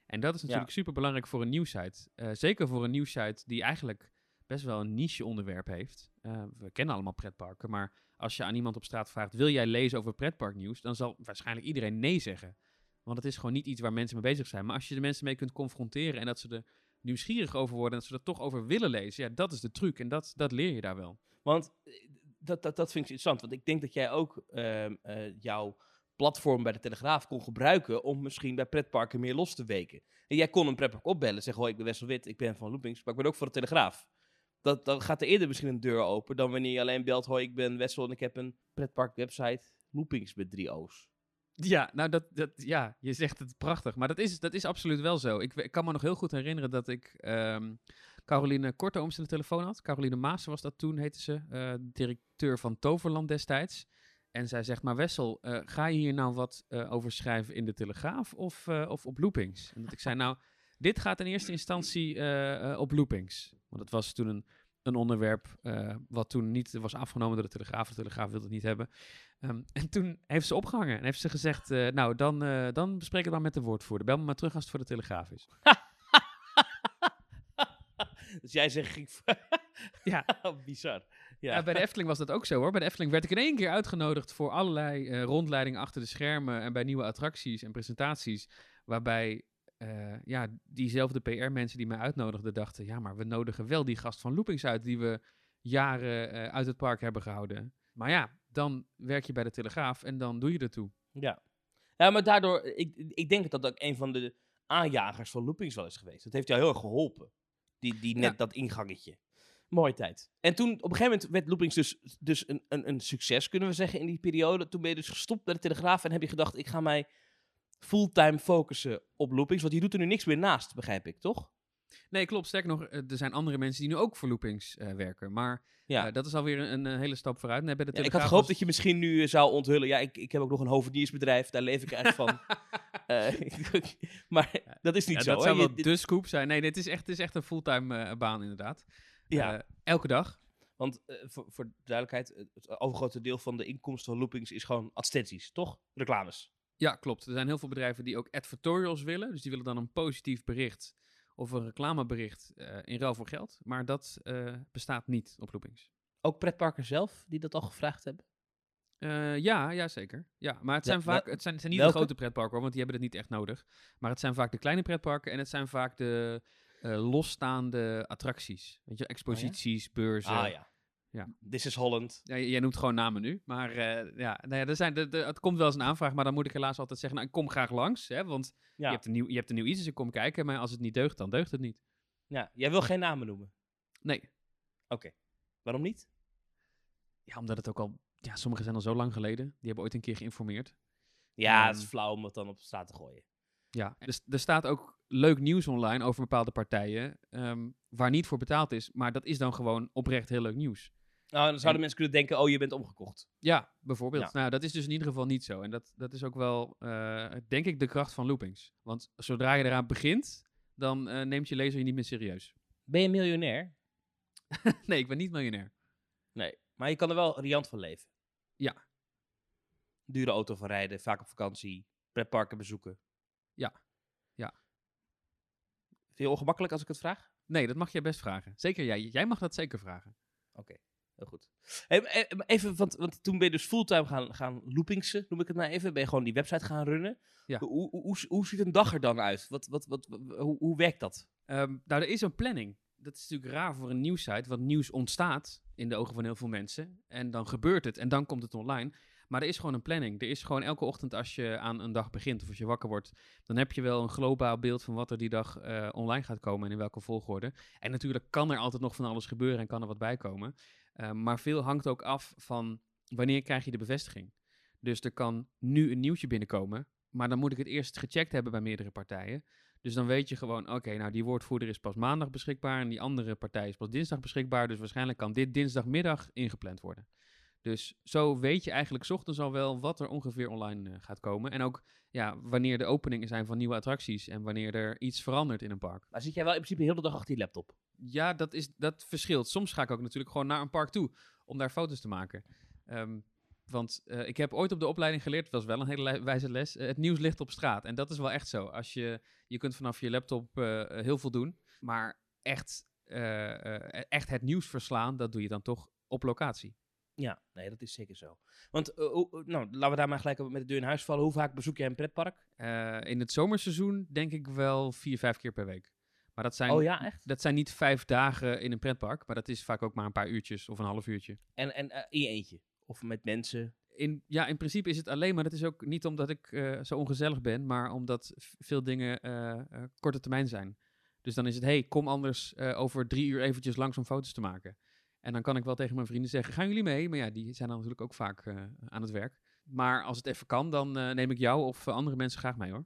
En dat is natuurlijk superbelangrijk voor een nieuwssite. Zeker voor een nieuwssite die eigenlijk best wel een niche onderwerp heeft. We kennen allemaal pretparken, maar als je aan iemand op straat vraagt, wil jij lezen over pretparknieuws? Dan zal waarschijnlijk iedereen nee zeggen. Want het is gewoon niet iets waar mensen mee bezig zijn. Maar als je de mensen mee kunt confronteren en dat ze er nieuwsgierig over worden en dat ze er toch over willen lezen, ja, dat is de truc en dat leer je daar wel. Want dat vind ik interessant, want ik denk dat jij ook jouw platform bij de Telegraaf kon gebruiken om misschien bij pretparken meer los te weken. En jij kon een pretpark opbellen, zeggen, hoi, ik ben Wessel Wit, ik ben van Loopings, maar ik ben ook voor de Telegraaf. Dat gaat er eerder misschien een deur open dan wanneer je alleen belt, hoi, ik ben Wessel en ik heb een pretparkwebsite, Loopings met 3 O's. Ja, nou dat, je zegt het prachtig, maar dat is absoluut wel zo. Ik kan me nog heel goed herinneren dat ik Caroline Korteooms aan de telefoon had. Caroline Maas was dat toen, heette ze, directeur van Toverland destijds. En zij zegt, maar Wessel, ga je hier nou wat over schrijven in de Telegraaf of op Loopings? En dat ik zei, nou, dit gaat in eerste instantie op Loopings. Want het was toen een onderwerp wat toen niet was afgenomen door de Telegraaf. De Telegraaf wilde het niet hebben. En toen heeft ze opgehangen en heeft ze gezegd, dan bespreek het maar met de woordvoerder. Bel me maar terug als het voor de Telegraaf is. Dus jij zegt, ja, bizar. Ja. Bij de Efteling was dat ook zo hoor. Bij de Efteling werd ik in één keer uitgenodigd voor allerlei rondleidingen achter de schermen en bij nieuwe attracties en presentaties. Waarbij diezelfde PR-mensen die mij uitnodigden dachten, ja, maar we nodigen wel die gast van Loopings uit die we jaren uit het park hebben gehouden. Maar ja, dan werk je bij de Telegraaf en dan doe je ertoe. Ja, ja, maar daardoor, ik denk dat ook een van de aanjagers van Loopings wel is geweest. Dat heeft jou heel erg geholpen, die dat ingangetje. Mooie tijd. En toen, op een gegeven moment werd Loopings dus een succes, kunnen we zeggen, in die periode. Toen ben je dus gestopt bij de Telegraaf en heb je gedacht, ik ga mij fulltime focussen op Loopings. Want je doet er nu niks meer naast, begrijp ik, toch? Nee, klopt. Sterker nog, er zijn andere mensen die nu ook voor Loopings werken. Maar dat is alweer een hele stap vooruit. Nee, bij de Telegraaf ik had gehoopt dat je misschien nu zou onthullen, ja, ik heb ook nog een hoveniersbedrijf, daar leef ik eigenlijk van. Maar dat is niet zo. Dat zou wel de scoop zijn. Nee, het is echt een fulltime baan inderdaad. Ja, elke dag. Want voor de duidelijkheid, het overgrote deel van de inkomsten van Loopings is gewoon advertenties, toch? Reclames. Ja, klopt. Er zijn heel veel bedrijven die ook advertorials willen. Dus die willen dan een positief bericht of een reclamebericht in ruil voor geld. Maar dat bestaat niet op Loopings. Ook pretparken zelf die dat al gevraagd hebben? Ja, zeker. Ja, maar het zijn niet de grote pretparken, hoor, want die hebben het niet echt nodig. Maar het zijn vaak de kleine pretparken en het zijn vaak de losstaande attracties. Weet je, exposities, beurzen. Ja. This is Holland. Ja, jij noemt gewoon namen nu. Maar het komt wel eens een aanvraag, maar dan moet ik helaas altijd zeggen, nou, ik kom graag langs, hè, want je hebt een nieuw iets, dus ik kom kijken, maar als het niet deugt, dan deugt het niet. Ja, jij wil geen namen noemen? Nee. Oké. Waarom niet? Ja, omdat het ook al, sommigen zijn al zo lang geleden. Die hebben ooit een keer geïnformeerd. Ja, het is flauw om het dan op straat te gooien. Ja, dus er staat ook leuk nieuws online over bepaalde partijen waar niet voor betaald is, maar dat is dan gewoon oprecht heel leuk nieuws. Nou, dan zouden mensen kunnen denken, oh, je bent omgekocht. Ja, bijvoorbeeld. Ja. Nou, dat is dus in ieder geval niet zo. En dat is ook wel, denk ik, de kracht van Loopings. Want zodra je eraan begint, dan neemt je lezer je niet meer serieus. Ben je miljonair? Nee, ik ben niet miljonair. Nee, maar je kan er wel riant van leven. Ja. Dure auto van rijden, vaak op vakantie, pretparken bezoeken. Ja. Vind je ongemakkelijk als ik het vraag? Nee, dat mag jij best vragen. Zeker jij. Jij mag dat zeker vragen. Oké, heel goed. Even, want toen ben je dus fulltime gaan Loopingsen, noem ik het maar even. Ben je gewoon die website gaan runnen. Ja. Hoe ziet een dag er dan uit? Hoe werkt dat? Nou, er is een planning. Dat is natuurlijk raar voor een nieuwssite, want nieuws ontstaat in de ogen van heel veel mensen. En dan gebeurt het en dan komt het online. Maar er is gewoon een planning. Er is gewoon elke ochtend als je aan een dag begint of als je wakker wordt, dan heb je wel een globaal beeld van wat er die dag online gaat komen en in welke volgorde. En natuurlijk kan er altijd nog van alles gebeuren en kan er wat bij komen. Maar veel hangt ook af van wanneer krijg je de bevestiging. Dus er kan nu een nieuwtje binnenkomen, maar dan moet ik het eerst gecheckt hebben bij meerdere partijen. Dus dan weet je gewoon, oké, nou die woordvoerder is pas maandag beschikbaar en die andere partij is pas dinsdag beschikbaar. Dus waarschijnlijk kan dit dinsdagmiddag ingepland worden. Dus zo weet je eigenlijk 's ochtends al wel wat er ongeveer online gaat komen. En ook ja, wanneer de openingen zijn van nieuwe attracties en wanneer er iets verandert in een park. Maar zit jij wel in principe de hele dag achter je laptop? Ja, dat verschilt. Soms ga ik ook natuurlijk gewoon naar een park toe om daar foto's te maken. Want ik heb ooit op de opleiding geleerd, het was wel een hele wijze les, het nieuws ligt op straat. En dat is wel echt zo. Als je kunt vanaf je laptop heel veel doen, maar echt het nieuws verslaan, dat doe je dan toch op locatie. Ja, nee, dat is zeker zo. Want laten we daar maar gelijk met de deur in huis vallen. Hoe vaak bezoek jij een pretpark? In het zomerseizoen denk ik wel 4-5 keer per week. Maar dat zijn, dat zijn niet 5 dagen in een pretpark, maar dat is vaak ook maar een paar uurtjes of een half uurtje. En in je eentje? Of met mensen? In principe is het alleen, maar dat is ook niet omdat ik zo ongezellig ben, maar omdat veel dingen korte termijn zijn. Dus dan is het, kom anders over 3 uur eventjes langs om foto's te maken. En dan kan ik wel tegen mijn vrienden zeggen, gaan jullie mee? Maar ja, die zijn dan natuurlijk ook vaak aan het werk. Maar als het even kan, dan neem ik jou of andere mensen graag mee, hoor.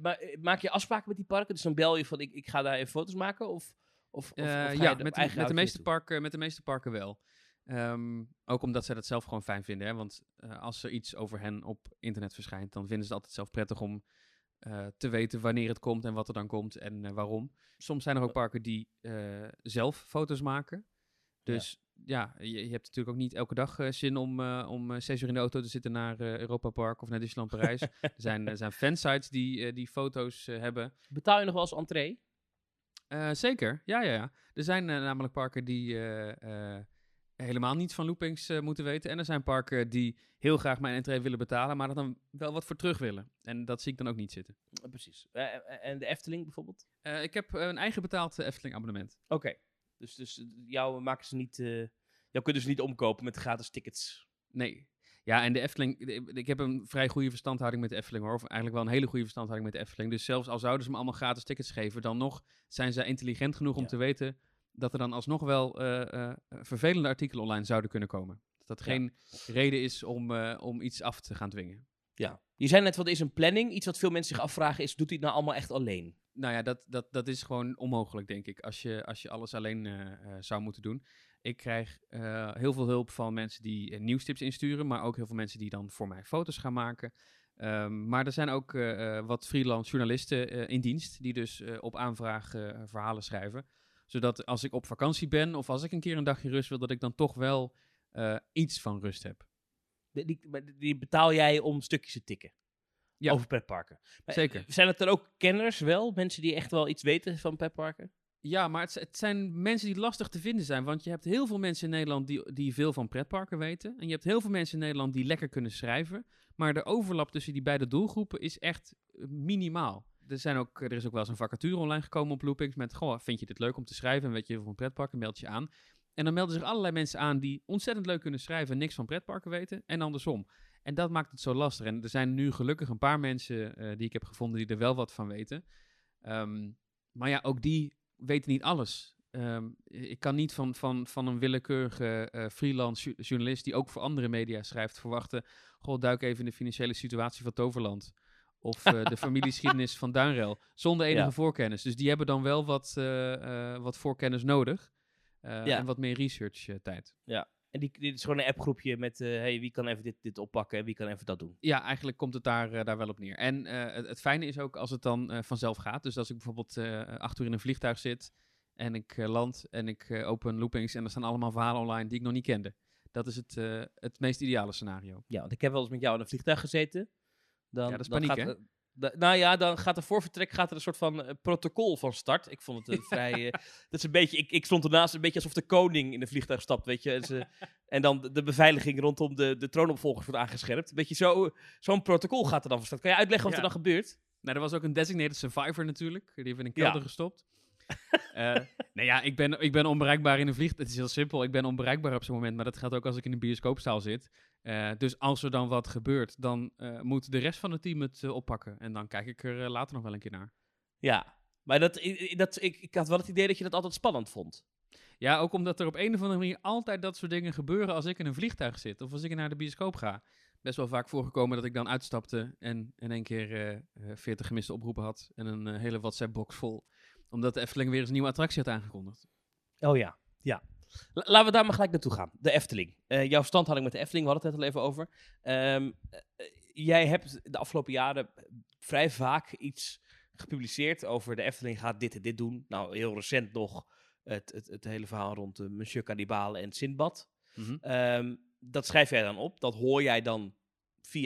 Maar maak je afspraken met die parken? Dus dan bel je van, ik ga daar even foto's maken? Met de meeste parken wel. Ook omdat zij dat zelf gewoon fijn vinden. Hè? Want als er iets over hen op internet verschijnt, dan vinden ze het altijd zelf prettig om te weten wanneer het komt en wat er dan komt en waarom. Soms zijn er ook parken die zelf foto's maken. Dus je hebt natuurlijk ook niet elke dag zin om 6 uur in de auto te zitten naar Europa Park of naar Disneyland Parijs. Er zijn fansites die foto's hebben. Betaal je nog wel eens entree? Zeker, ja. Er zijn namelijk parken die helemaal niets van loopings moeten weten. En er zijn parken die heel graag mijn entree willen betalen, maar dat dan wel wat voor terug willen. En dat zie ik dan ook niet zitten. Precies. En de Efteling bijvoorbeeld? Ik heb een eigen betaald Efteling abonnement. Oké. Dus jou kunnen ze niet omkopen met gratis tickets. Nee. Ja, en de Efteling, ik heb een vrij goede verstandhouding met de Efteling, hoor. Of eigenlijk wel een hele goede verstandhouding met de Efteling. Dus zelfs al zouden ze me allemaal gratis tickets geven, dan nog zijn ze intelligent genoeg om te weten dat er dan alsnog wel vervelende artikelen online zouden kunnen komen. Dat geen reden is om iets af te gaan dwingen. Ja. Je zei net, wat is een planning? Iets wat veel mensen zich afvragen is, doet hij het nou allemaal echt alleen? Nou ja, dat is gewoon onmogelijk, denk ik, als je alles alleen zou moeten doen. Ik krijg heel veel hulp van mensen die nieuwstips insturen, maar ook heel veel mensen die dan voor mij foto's gaan maken. Maar er zijn ook wat freelance journalisten in dienst, die dus op aanvraag verhalen schrijven. Zodat als ik op vakantie ben of als ik een keer een dagje rust wil, dat ik dan toch wel iets van rust heb. Die betaal jij om stukjes te tikken? Ja. Over pretparken. Maar zeker. Zijn het dan ook kenners wel? Mensen die echt wel iets weten van pretparken? Ja, maar het zijn mensen die lastig te vinden zijn. Want je hebt heel veel mensen in Nederland die veel van pretparken weten. En je hebt heel veel mensen in Nederland die lekker kunnen schrijven. Maar de overlap tussen die beide doelgroepen is echt minimaal. Er is ook wel eens een vacature online gekomen op Loopings met, vind je dit leuk om te schrijven? En weet je van pretparken? Meld je aan. En dan melden zich allerlei mensen aan die ontzettend leuk kunnen schrijven en niks van pretparken weten. En andersom. En dat maakt het zo lastig. En er zijn nu gelukkig een paar mensen die ik heb gevonden die er wel wat van weten. Maar ja, ook die weten niet alles. Ik kan niet van een willekeurige freelance journalist die ook voor andere media schrijft verwachten, duik even in de financiële situatie van Toverland. Of de familiegeschiedenis van Duinrel. Zonder enige voorkennis. Dus die hebben dan wel wat voorkennis nodig. En wat meer research tijd. Ja. En dit is gewoon een appgroepje met, wie kan even dit oppakken en wie kan even dat doen. Ja, eigenlijk komt het daar wel op neer. En het fijne is ook als het dan vanzelf gaat. Dus als ik bijvoorbeeld 8 uur in een vliegtuig zit en ik land en ik open Loopings en er staan allemaal verhalen online die ik nog niet kende. Dat is het meest ideale scenario. Ja, want ik heb wel eens met jou in een vliegtuig gezeten. Dat is paniek, hè? Dan gaat er voor vertrek een soort van protocol van start. Ik vond het vrij... dat is een beetje, ik stond ernaast een beetje alsof de koning in de vliegtuig stapt, weet je. En dan de beveiliging rondom de troonopvolgers wordt aangescherpt. Een beetje zo'n protocol gaat er dan van start. Kan je uitleggen wat er dan gebeurt? Nou, er was ook een designated survivor natuurlijk. Die heeft in een kelder gestopt. Ik ben onbereikbaar in een vliegtuig. Het is heel simpel, ik ben onbereikbaar op zo'n moment. Maar dat geldt ook als ik in een bioscoopzaal zit. Dus als er dan wat gebeurt, dan moet de rest van het team het oppakken. En dan kijk ik er later nog wel een keer naar. Ja, maar ik had wel het idee dat je dat altijd spannend vond. Ja, ook omdat er op een of andere manier altijd dat soort dingen gebeuren als ik in een vliegtuig zit. Of als ik naar de bioscoop ga. best wel vaak voorgekomen dat ik dan uitstapte en in één keer 40 gemiste oproepen had en een hele WhatsApp-box vol. Omdat de Efteling weer eens een nieuwe attractie had aangekondigd. Oh ja, ja. Laten we daar maar gelijk naartoe gaan. De Efteling. Jouw verstandhouding met de Efteling, we hadden het net al even over. Jij hebt de afgelopen jaren vrij vaak iets gepubliceerd over de Efteling gaat dit en dit doen. Nou, heel recent nog het hele verhaal rond Monsieur Cannibale en Sindbad. Mm-hmm. Dat schrijf jij dan op. Dat hoor jij dan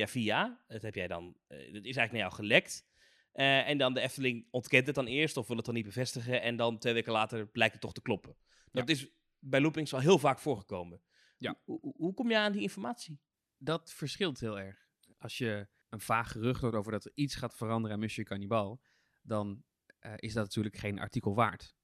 via. Dat heb jij dan, dat is eigenlijk naar jou gelekt. En dan de Efteling ontkent het dan eerst of wil het dan niet bevestigen. En dan 2 weken later blijkt het toch te kloppen. Dat is bij Loopings al heel vaak voorgekomen. Ja. Hoe kom je aan die informatie? Dat verschilt heel erg. Als je een vaag gerucht hoort over dat er iets gaat veranderen aan Monsieur Cannibale, dan is dat natuurlijk geen artikel waard.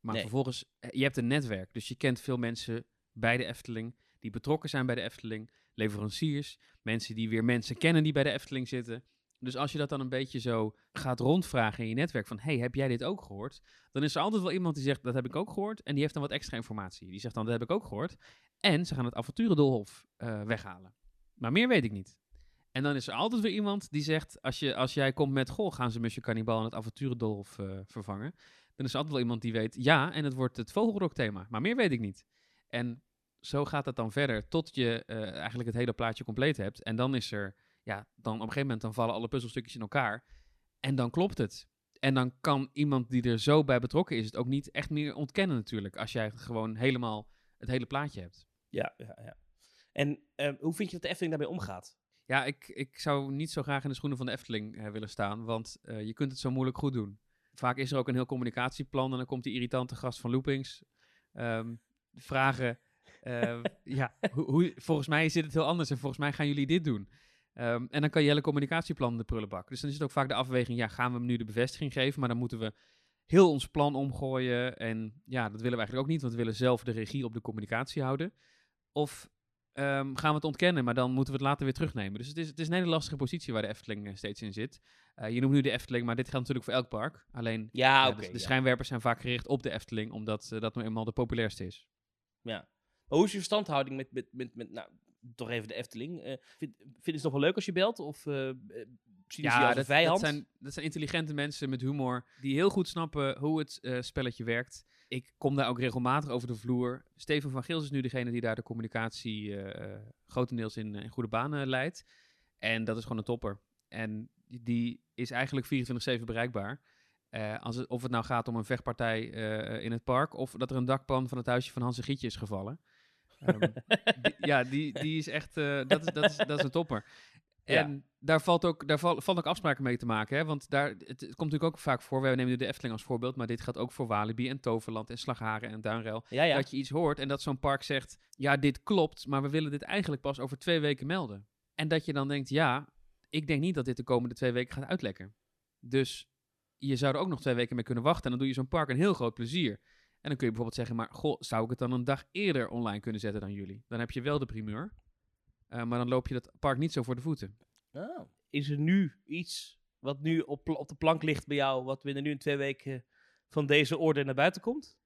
Maar vervolgens, je hebt een netwerk. Dus je kent veel mensen bij de Efteling die betrokken zijn bij de Efteling. Leveranciers, mensen die weer mensen kennen die bij de Efteling zitten. Dus als je dat dan een beetje zo gaat rondvragen in je netwerk van, hey, heb jij dit ook gehoord? Dan is er altijd wel iemand die zegt, dat heb ik ook gehoord. En die heeft dan wat extra informatie. Die zegt dan, dat heb ik ook gehoord. En ze gaan het avonturendolhof weghalen. Maar meer weet ik niet. En dan is er altijd weer iemand die zegt, als jij komt met, goh, gaan ze Monsieur Cannibale en het avonturendolhof vervangen. Dan is er altijd wel iemand die weet, ja, en het wordt het Vogelrok-thema. Maar meer weet ik niet. En zo gaat dat dan verder tot je eigenlijk het hele plaatje compleet hebt. En dan is er, ja, dan op een gegeven moment dan vallen alle puzzelstukjes in elkaar en dan klopt het. En dan kan iemand die er zo bij betrokken is het ook niet echt meer ontkennen natuurlijk, als jij gewoon helemaal het hele plaatje hebt. Ja. En hoe vind je dat de Efteling daarmee omgaat? Ja, ik zou niet zo graag in de schoenen van de Efteling willen staan, want je kunt het zo moeilijk goed doen. Vaak is er ook een heel communicatieplan en dan komt die irritante gast van Loopings vragen. Volgens mij zit het heel anders en volgens mij gaan jullie dit doen. En dan kan je hele communicatieplan in de prullenbak. Dus dan is het ook vaak de afweging, ja, gaan we hem nu de bevestiging geven? Maar dan moeten we heel ons plan omgooien. En ja, dat willen we eigenlijk ook niet, want we willen zelf de regie op de communicatie houden. Of gaan we het ontkennen, maar dan moeten we het later weer terugnemen. Dus het is een hele lastige positie waar de Efteling steeds in zit. Je noemt nu de Efteling, maar dit geldt natuurlijk voor elk park. Alleen de schijnwerpers zijn vaak gericht op de Efteling, omdat dat nou eenmaal de populairste is. Ja. Maar hoe is je verstandhouding met nou, toch even de Efteling? Vinden ze het nog wel leuk als je belt? Of zien ze je als een vijand? Dat zijn intelligente mensen met humor die heel goed snappen hoe het spelletje werkt. Ik kom daar ook regelmatig over de vloer. Steven van Geels is nu degene die daar de communicatie grotendeels in goede banen leidt. En dat is gewoon een topper. En die is eigenlijk 24/7 bereikbaar. Of het nou gaat om een vechtpartij in het park, of dat er een dakpan van het huisje van Hans en Gietje is gevallen. Die is echt, dat is een topper. En daar valt ook afspraken mee te maken, hè? Want het komt natuurlijk ook vaak voor, we nemen nu de Efteling als voorbeeld, maar dit gaat ook voor Walibi en Toverland en Slagharen en Duinruil, dat je iets hoort en dat zo'n park zegt, ja, dit klopt, maar we willen dit eigenlijk pas over 2 weken melden. En dat je dan denkt, ja, ik denk niet dat dit de komende 2 weken gaat uitlekken. Dus je zou er ook nog 2 weken mee kunnen wachten en dan doe je zo'n park een heel groot plezier. En dan kun je bijvoorbeeld zeggen, maar goh, zou ik het dan een dag eerder online kunnen zetten dan jullie? Dan heb je wel de primeur, maar dan loop je dat park niet zo voor de voeten. Oh. Is er nu iets wat nu op de plank ligt bij jou, wat binnen nu in 2 weken van deze orde naar buiten komt?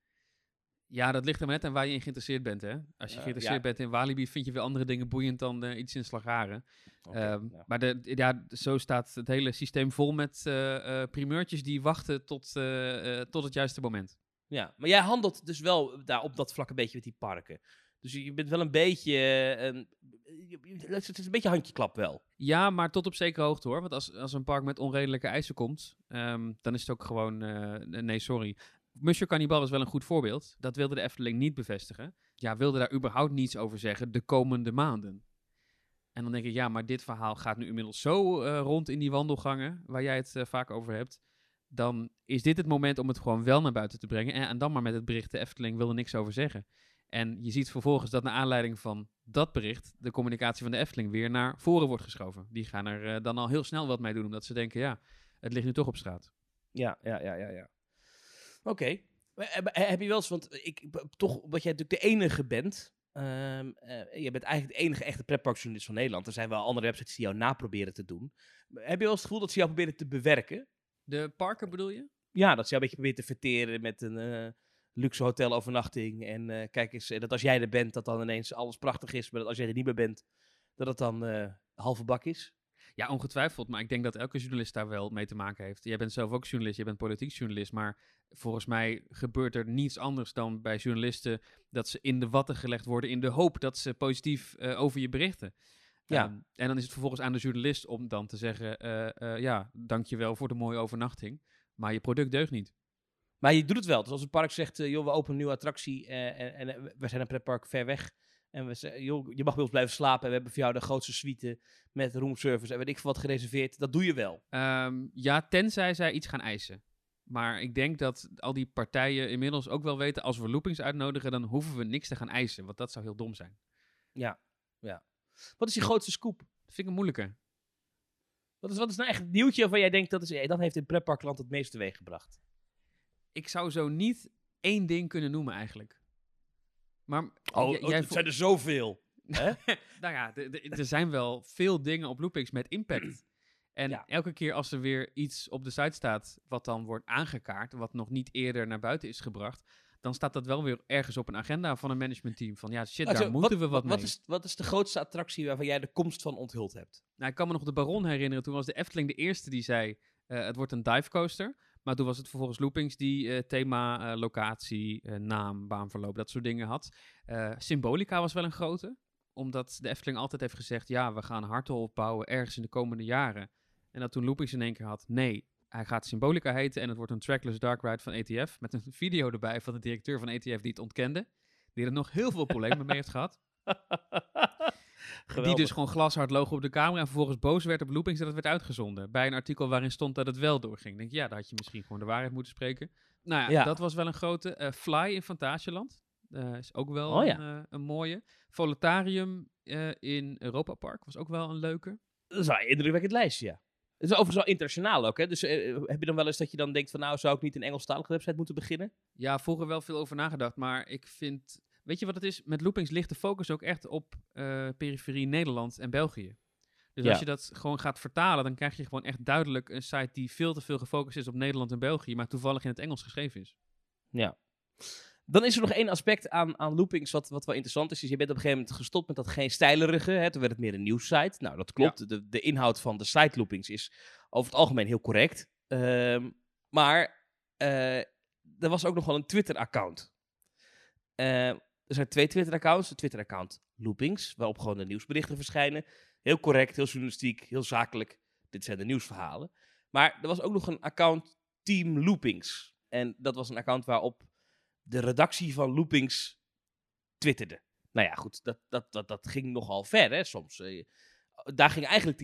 Ja, dat ligt er maar net aan waar je in geïnteresseerd bent, hè. Als je geïnteresseerd bent in Walibi, vind je weer andere dingen boeiend dan iets in Slagharen. Okay, maar zo staat het hele systeem vol met primeurtjes die wachten tot het juiste moment. Ja, maar jij handelt dus wel daar op dat vlak een beetje met die parken. Dus je bent wel een beetje... het is een beetje handjeklap wel. Ja, maar tot op zekere hoogte hoor. Want als een park met onredelijke eisen komt, dan is het ook gewoon... nee, sorry. Monsieur Cannibale is wel een goed voorbeeld. Dat wilde de Efteling niet bevestigen. Ja, wilde daar überhaupt niets over zeggen de komende maanden. En dan denk ik, ja, maar dit verhaal gaat nu inmiddels zo rond in die wandelgangen, waar jij het vaak over hebt. Dan is dit het moment om het gewoon wel naar buiten te brengen. En dan maar met het bericht, de Efteling wil er niks over zeggen. En je ziet vervolgens dat naar aanleiding van dat bericht de communicatie van de Efteling weer naar voren wordt geschoven. Die gaan er dan al heel snel wat mee doen, omdat ze denken, ja, het ligt nu toch op straat. Ja. Oké. Heb je wel eens, want omdat jij natuurlijk de enige bent. Je bent eigenlijk de enige echte pretparkjournalist van Nederland. Er zijn wel andere websites die jou naproberen te doen. Heb je wel eens het gevoel dat ze jou proberen te bewerken? De parken bedoel je? Ja, dat ze jou een beetje proberen te verteren met een luxe hotelovernachting. En kijk eens, dat als jij er bent, dat dan ineens alles prachtig is. Maar dat als jij er niet meer bent, dat het dan halve bak is? Ja, ongetwijfeld. Maar ik denk dat elke journalist daar wel mee te maken heeft. Jij bent zelf ook journalist, je bent politiek journalist. Maar volgens mij gebeurt er niets anders dan bij journalisten dat ze in de watten gelegd worden in de hoop dat ze positief over je berichten. Ja. En dan is het vervolgens aan de journalist om dan te zeggen, ja, dankjewel voor de mooie overnachting. Maar je product deugt niet. Maar je doet het wel. Dus als het park zegt, joh, we openen een nieuwe attractie en we zijn een pretpark ver weg. En we zeggen, joh, je mag bij ons blijven slapen. En we hebben voor jou de grootste suite met roomservice en weet ik veel wat gereserveerd. Dat doe je wel. Ja, tenzij zij iets gaan eisen. Maar ik denk dat al die partijen inmiddels ook wel weten, als we Loopings uitnodigen, dan hoeven we niks te gaan eisen. Want dat zou heel dom zijn. Ja, ja. Wat is je grootste scoop? Dat vind ik een moeilijke. Wat is nou echt het nieuwtje waarvan jij denkt, dat heeft in pretparkland het meest teweeg gebracht? Ik zou zo niet één ding kunnen noemen eigenlijk. Maar zijn er zoveel. Hè? Nou ja, er zijn wel veel dingen op Loopings met impact. En elke keer als er weer iets op de site staat wat dan wordt aangekaart, wat nog niet eerder naar buiten is gebracht, dan staat dat wel weer ergens op een agenda van een managementteam. Van ja, shit, daar moeten we wat mee. Wat is de grootste attractie waarvan jij de komst van onthuld hebt? Nou, ik kan me nog de Baron herinneren. Toen was de Efteling de eerste die zei, het wordt een divecoaster. Maar toen was het vervolgens Loopings die thema, locatie, naam, baanverloop, dat soort dingen had. Symbolica was wel een grote. Omdat de Efteling altijd heeft gezegd, ja, we gaan Harthof bouwen ergens in de komende jaren. En dat toen Loopings in één keer had, nee, hij gaat Symbolica heten en het wordt een trackless dark ride van ETF. Met een video erbij van de directeur van ETF die het ontkende. Die er nog heel veel problemen mee heeft gehad. Geweldig. Die dus gewoon glashard logo op de camera en vervolgens boos werd op Loopings dat het werd uitgezonden. Bij een artikel waarin stond dat het wel doorging. Ik denk, ja, daar had je misschien gewoon de waarheid moeten spreken. Nou ja, dat was wel een grote. Fly in Fantasieland is ook wel een mooie. Voletarium in Europa Park was ook wel een leuke. Dat is wel een indrukwekkend lijstje, ja. Het is overigens wel internationaal ook, hè? Dus heb je dan wel eens dat je dan denkt van, nou, zou ik niet een Engelstalige website moeten beginnen? Ja, vroeger wel veel over nagedacht, maar ik vind... Weet je wat het is? Met Loopings ligt de focus ook echt op periferie Nederland en België. Dus als je dat gewoon gaat vertalen, dan krijg je gewoon echt duidelijk een site die veel te veel gefocust is op Nederland en België, maar toevallig in het Engels geschreven is. Ja. Dan is er nog één aspect aan Loopings wat wel interessant is. Dus je bent op een gegeven moment gestopt met dat geenstijlerige. Hè? Toen werd het meer een nieuwssite. Nou, dat klopt. Ja. De inhoud van de site Loopings is over het algemeen heel correct. Maar er was ook nog wel een Twitter-account. Er zijn 2 Twitter-accounts. De Twitter-account Loopings, waarop gewoon de nieuwsberichten verschijnen. Heel correct, heel journalistiek, heel zakelijk. Dit zijn de nieuwsverhalen. Maar er was ook nog een account Team Loopings. En dat was een account waarop de redactie van Loopings twitterde. Nou ja, goed, dat ging nogal ver, hè, soms. Daar ging eigenlijk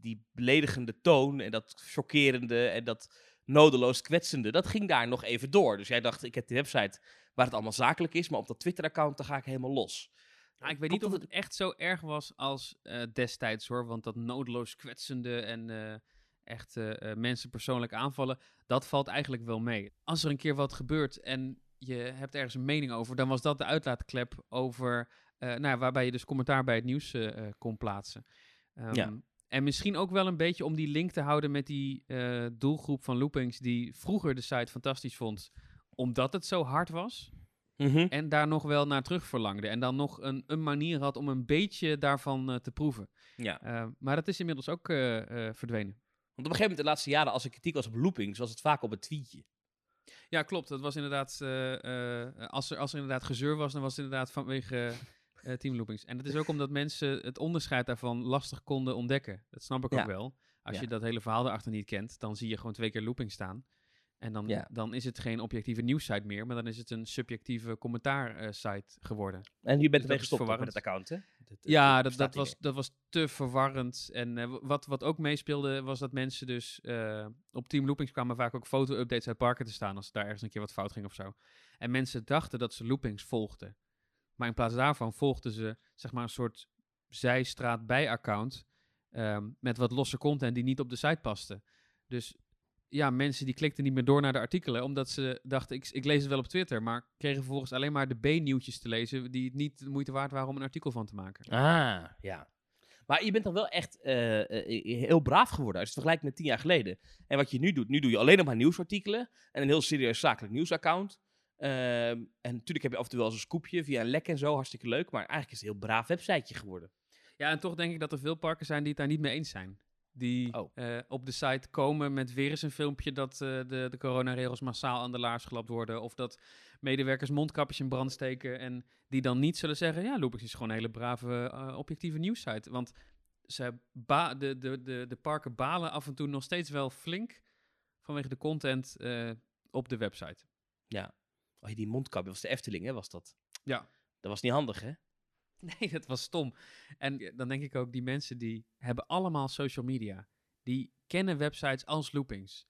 die beledigende toon en dat chockerende en dat nodeloos kwetsende, dat ging daar nog even door. Dus jij dacht, ik heb die website waar het allemaal zakelijk is, maar op dat Twitter-account daar ga ik helemaal los. Nou, ik weet niet of het echt zo erg was als destijds, hoor. Want dat nodeloos kwetsende en echt mensen persoonlijk aanvallen, dat valt eigenlijk wel mee. Als er een keer wat gebeurt en je hebt ergens een mening over, dan was dat de uitlaatklep over, waarbij je dus commentaar bij het nieuws kon plaatsen. En misschien ook wel een beetje om die link te houden met die doelgroep van Loopings die vroeger de site fantastisch vond, omdat het zo hard was. Mm-hmm. En daar nog wel naar terug verlangde. En dan nog een manier had om een beetje daarvan te proeven. Ja. Maar dat is inmiddels ook verdwenen. Want op een gegeven moment, de laatste jaren, als er kritiek was op Loopings, was het vaak op een tweetje. Ja, klopt. Dat was inderdaad... als er inderdaad gezeur was, dan was het inderdaad vanwege Team Loopings. En dat is ook omdat mensen het onderscheid daarvan lastig konden ontdekken. Dat snap ik ook wel. Als je dat hele verhaal erachter niet kent, dan zie je gewoon 2 keer Loopings staan. En dan is het geen objectieve nieuwssite meer, maar dan is het een subjectieve commentaar-site geworden. En je bent ermee gestopt met het account, hè? Dat was te verwarrend. En wat ook meespeelde, was dat mensen dus... op Team Loopings kwamen vaak ook foto-updates uit parken te staan, als daar ergens een keer wat fout ging of zo. En mensen dachten dat ze Loopings volgden. Maar in plaats daarvan volgden ze, zeg maar, een soort zijstraat bij-account, met wat losse content die niet op de site paste. Dus... Ja, mensen die klikten niet meer door naar de artikelen, omdat ze dachten, ik lees het wel op Twitter, maar kregen vervolgens alleen maar de B-nieuwtjes te lezen die het niet de moeite waard waren om een artikel van te maken. Ah, ja. Maar je bent dan wel echt heel braaf geworden, als je het vergelijkt met 10 jaar geleden. En wat je nu doe je alleen nog maar nieuwsartikelen en een heel serieus zakelijk nieuwsaccount. En natuurlijk heb je af en toe wel eens een scoopje via een lek en zo, hartstikke leuk, maar eigenlijk is het een heel braaf websiteje geworden. Ja, en toch denk ik dat er veel parken zijn die het daar niet mee eens zijn. Die op de site komen met weer eens een filmpje dat de coronaregels massaal aan de laars gelapt worden. Of dat medewerkers mondkapjes in brand steken en die dan niet zullen zeggen... ja, Loopings is gewoon een hele brave, objectieve nieuwssite. Want ze de parken balen af en toe nog steeds wel flink vanwege de content op de website. Ja, die mondkapje was de Efteling, hè, was dat? Ja. Dat was niet handig, hè? Nee, dat was stom. En dan denk ik ook, die mensen die hebben allemaal social media. Die kennen websites als Loopings.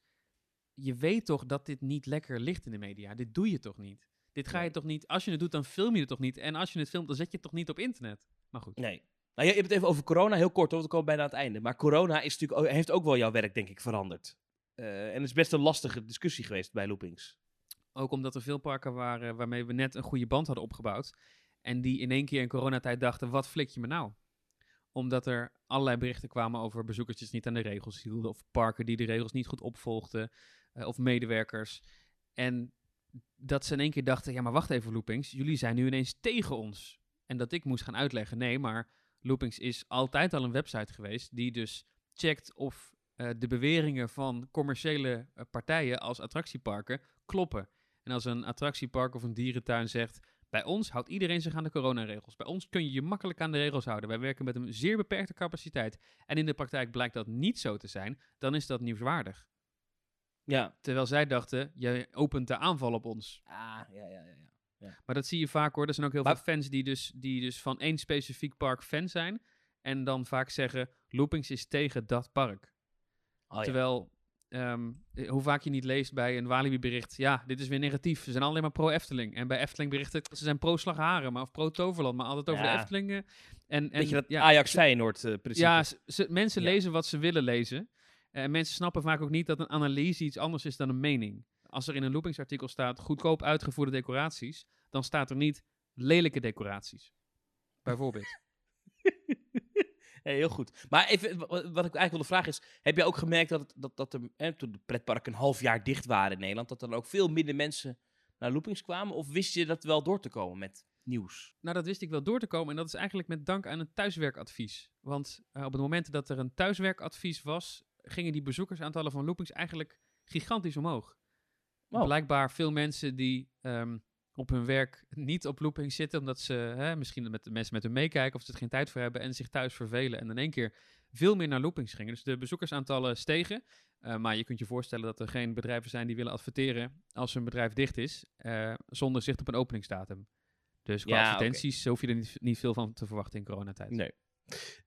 Je weet toch dat dit niet lekker ligt in de media? Dit doe je toch niet? Dit ga je toch niet... Als je het doet, dan film je het toch niet? En als je het filmt, dan zet je het toch niet op internet? Maar goed. Nee. Nou, je hebt het even over corona, heel kort hoor. We komen bijna aan het einde. Maar corona is natuurlijk, heeft ook wel jouw werk, denk ik, veranderd. En het is best een lastige discussie geweest bij Loopings. Ook omdat er veel parken waren waarmee we net een goede band hadden opgebouwd. En die in één keer in coronatijd dachten, wat flik je me nou? Omdat er allerlei berichten kwamen over bezoekers die niet aan de regels hielden. Of parken die de regels niet goed opvolgden. Of medewerkers. En dat ze in één keer dachten, ja maar wacht even Loopings. Jullie zijn nu ineens tegen ons. En dat ik moest gaan uitleggen, nee maar Loopings is altijd al een website geweest. Die dus checkt of de beweringen van commerciële partijen als attractieparken kloppen. En als een attractiepark of een dierentuin zegt... Bij ons houdt iedereen zich aan de coronaregels. Bij ons kun je je makkelijk aan de regels houden. Wij werken met een zeer beperkte capaciteit. En in de praktijk blijkt dat niet zo te zijn. Dan is dat nieuwswaardig. Ja. Terwijl zij dachten, jij opent de aanval op ons. Ah, ja. Maar dat zie je vaak hoor. Er zijn ook heel veel fans die dus van één specifiek park fan zijn. En dan vaak zeggen, Loopings is tegen dat park. Oh, terwijl... hoe vaak je niet leest bij een Walibi-bericht... ja, dit is weer negatief. Ze zijn alleen maar pro-Efteling. En bij Efteling-berichten... ze zijn pro-Slagharen, maar of pro-Toverland... maar altijd over de Eftelingen. Beetje dat Ajax-Feyenoord-principe. Ja, mensen lezen wat ze willen lezen. En mensen snappen vaak ook niet dat een analyse iets anders is dan een mening. Als er in een Loopingsartikel staat... goedkoop uitgevoerde decoraties... dan staat er niet lelijke decoraties. Bijvoorbeeld. Hey, heel goed. Maar even, wat ik eigenlijk wilde vragen is... heb je ook gemerkt dat toen de pretparken een half jaar dicht waren in Nederland... dat er ook veel minder mensen naar Loopings kwamen? Of wist je dat wel door te komen met nieuws? Nou, dat wist ik wel door te komen. En dat is eigenlijk met dank aan een thuiswerkadvies. Want op het moment dat er een thuiswerkadvies was... gingen die bezoekersaantallen van Loopings eigenlijk gigantisch omhoog. Wow. Blijkbaar veel mensen die... op hun werk niet op Loopings zitten... omdat ze misschien met de mensen met hun meekijken... of ze er geen tijd voor hebben en zich thuis vervelen... en in één keer veel meer naar Loopings gingen. Dus de bezoekersaantallen stegen. Maar je kunt je voorstellen dat er geen bedrijven zijn... die willen adverteren als hun bedrijf dicht is... zonder zicht op een openingsdatum. Dus qua advertenties hoef je er niet veel van te verwachten in coronatijd. Nee.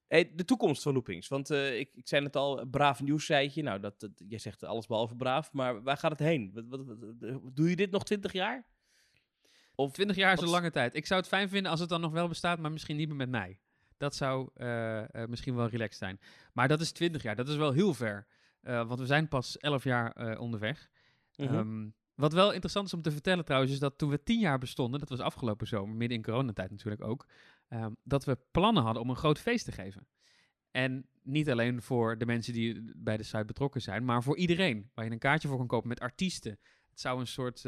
Hey, de toekomst van Loopings. Want ik zei het al, braaf nieuwsseitje. Nou, dat, jij zegt alles behalve braaf. Maar waar gaat het heen? Doe je dit nog 20 jaar? Of 20 jaar is een lange tijd. Ik zou het fijn vinden als het dan nog wel bestaat, maar misschien niet meer met mij. Dat zou misschien wel relaxed zijn. Maar dat is 20 jaar. Dat is wel heel ver. Want we zijn pas 11 jaar onderweg. Mm-hmm. Wat wel interessant is om te vertellen trouwens, is dat toen we 10 jaar bestonden, dat was afgelopen zomer, midden in coronatijd natuurlijk ook, dat we plannen hadden om een groot feest te geven. En niet alleen voor de mensen die bij de site betrokken zijn, maar voor iedereen. Waar je een kaartje voor kon kopen met artiesten. Het zou een soort...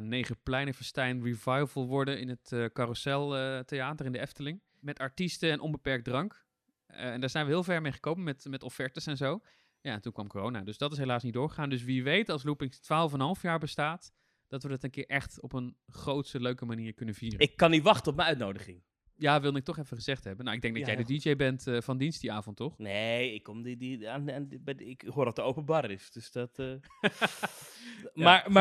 Negenpleinenfestijn revival worden in het Carousel Theater in de Efteling. Met artiesten en onbeperkt drank. En daar zijn we heel ver mee gekomen met offertes en zo. Ja, en toen kwam corona. Dus dat is helaas niet doorgegaan. Dus wie weet als Loopings 12,5 jaar bestaat... dat we dat een keer echt op een grootse, leuke manier kunnen vieren. Ik kan niet wachten op mijn uitnodiging. Ja, wilde ik toch even gezegd hebben. Nou, ik denk dat jij de DJ bent van dienst die avond, toch? Nee, ik kom ik hoor dat de open bar is. Dus dat... Maar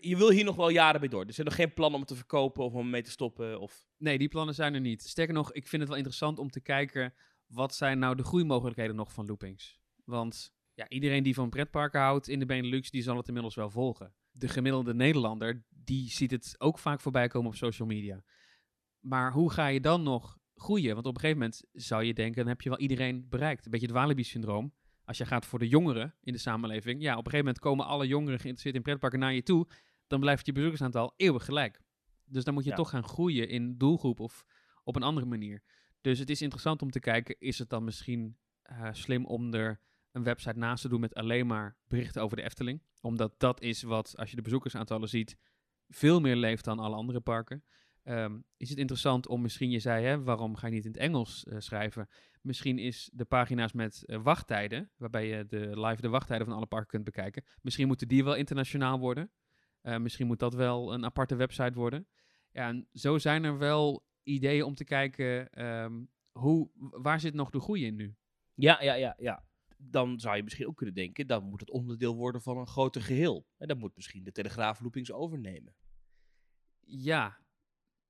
je wil hier nog wel jaren mee door. Er zijn nog geen plannen om te verkopen of om mee te stoppen? Of... Nee, die plannen zijn er niet. Sterker nog, ik vind het wel interessant om te kijken... wat zijn nou de groeimogelijkheden nog van Loopings? Want iedereen die van pretparken houdt in de Benelux... die zal het inmiddels wel volgen. De gemiddelde Nederlander, die ziet het ook vaak voorbij komen op social media... Maar hoe ga je dan nog groeien? Want op een gegeven moment zou je denken, dan heb je wel iedereen bereikt. Een beetje het Walibi-syndroom. Als je gaat voor de jongeren in de samenleving. Ja, op een gegeven moment komen alle jongeren geïnteresseerd in pretparken naar je toe. Dan blijft je bezoekersaantal eeuwig gelijk. Dus dan moet je toch gaan groeien in doelgroep of op een andere manier. Dus het is interessant om te kijken, is het dan misschien slim om er een website naast te doen met alleen maar berichten over de Efteling? Omdat dat is wat, als je de bezoekersaantallen ziet, veel meer leeft dan alle andere parken. Is het interessant om misschien, je zei, hè, waarom ga je niet in het Engels schrijven? Misschien is de pagina's met wachttijden, waarbij je de wachttijden van alle parken kunt bekijken. Misschien moeten die wel internationaal worden. Misschien moet dat wel een aparte website worden. Ja, en zo zijn er wel ideeën om te kijken, waar zit nog de groei in nu? Ja. Dan zou je misschien ook kunnen denken, dan moet het onderdeel worden van een groter geheel. En dan moet misschien de Telegraaf Loopings overnemen. Ja,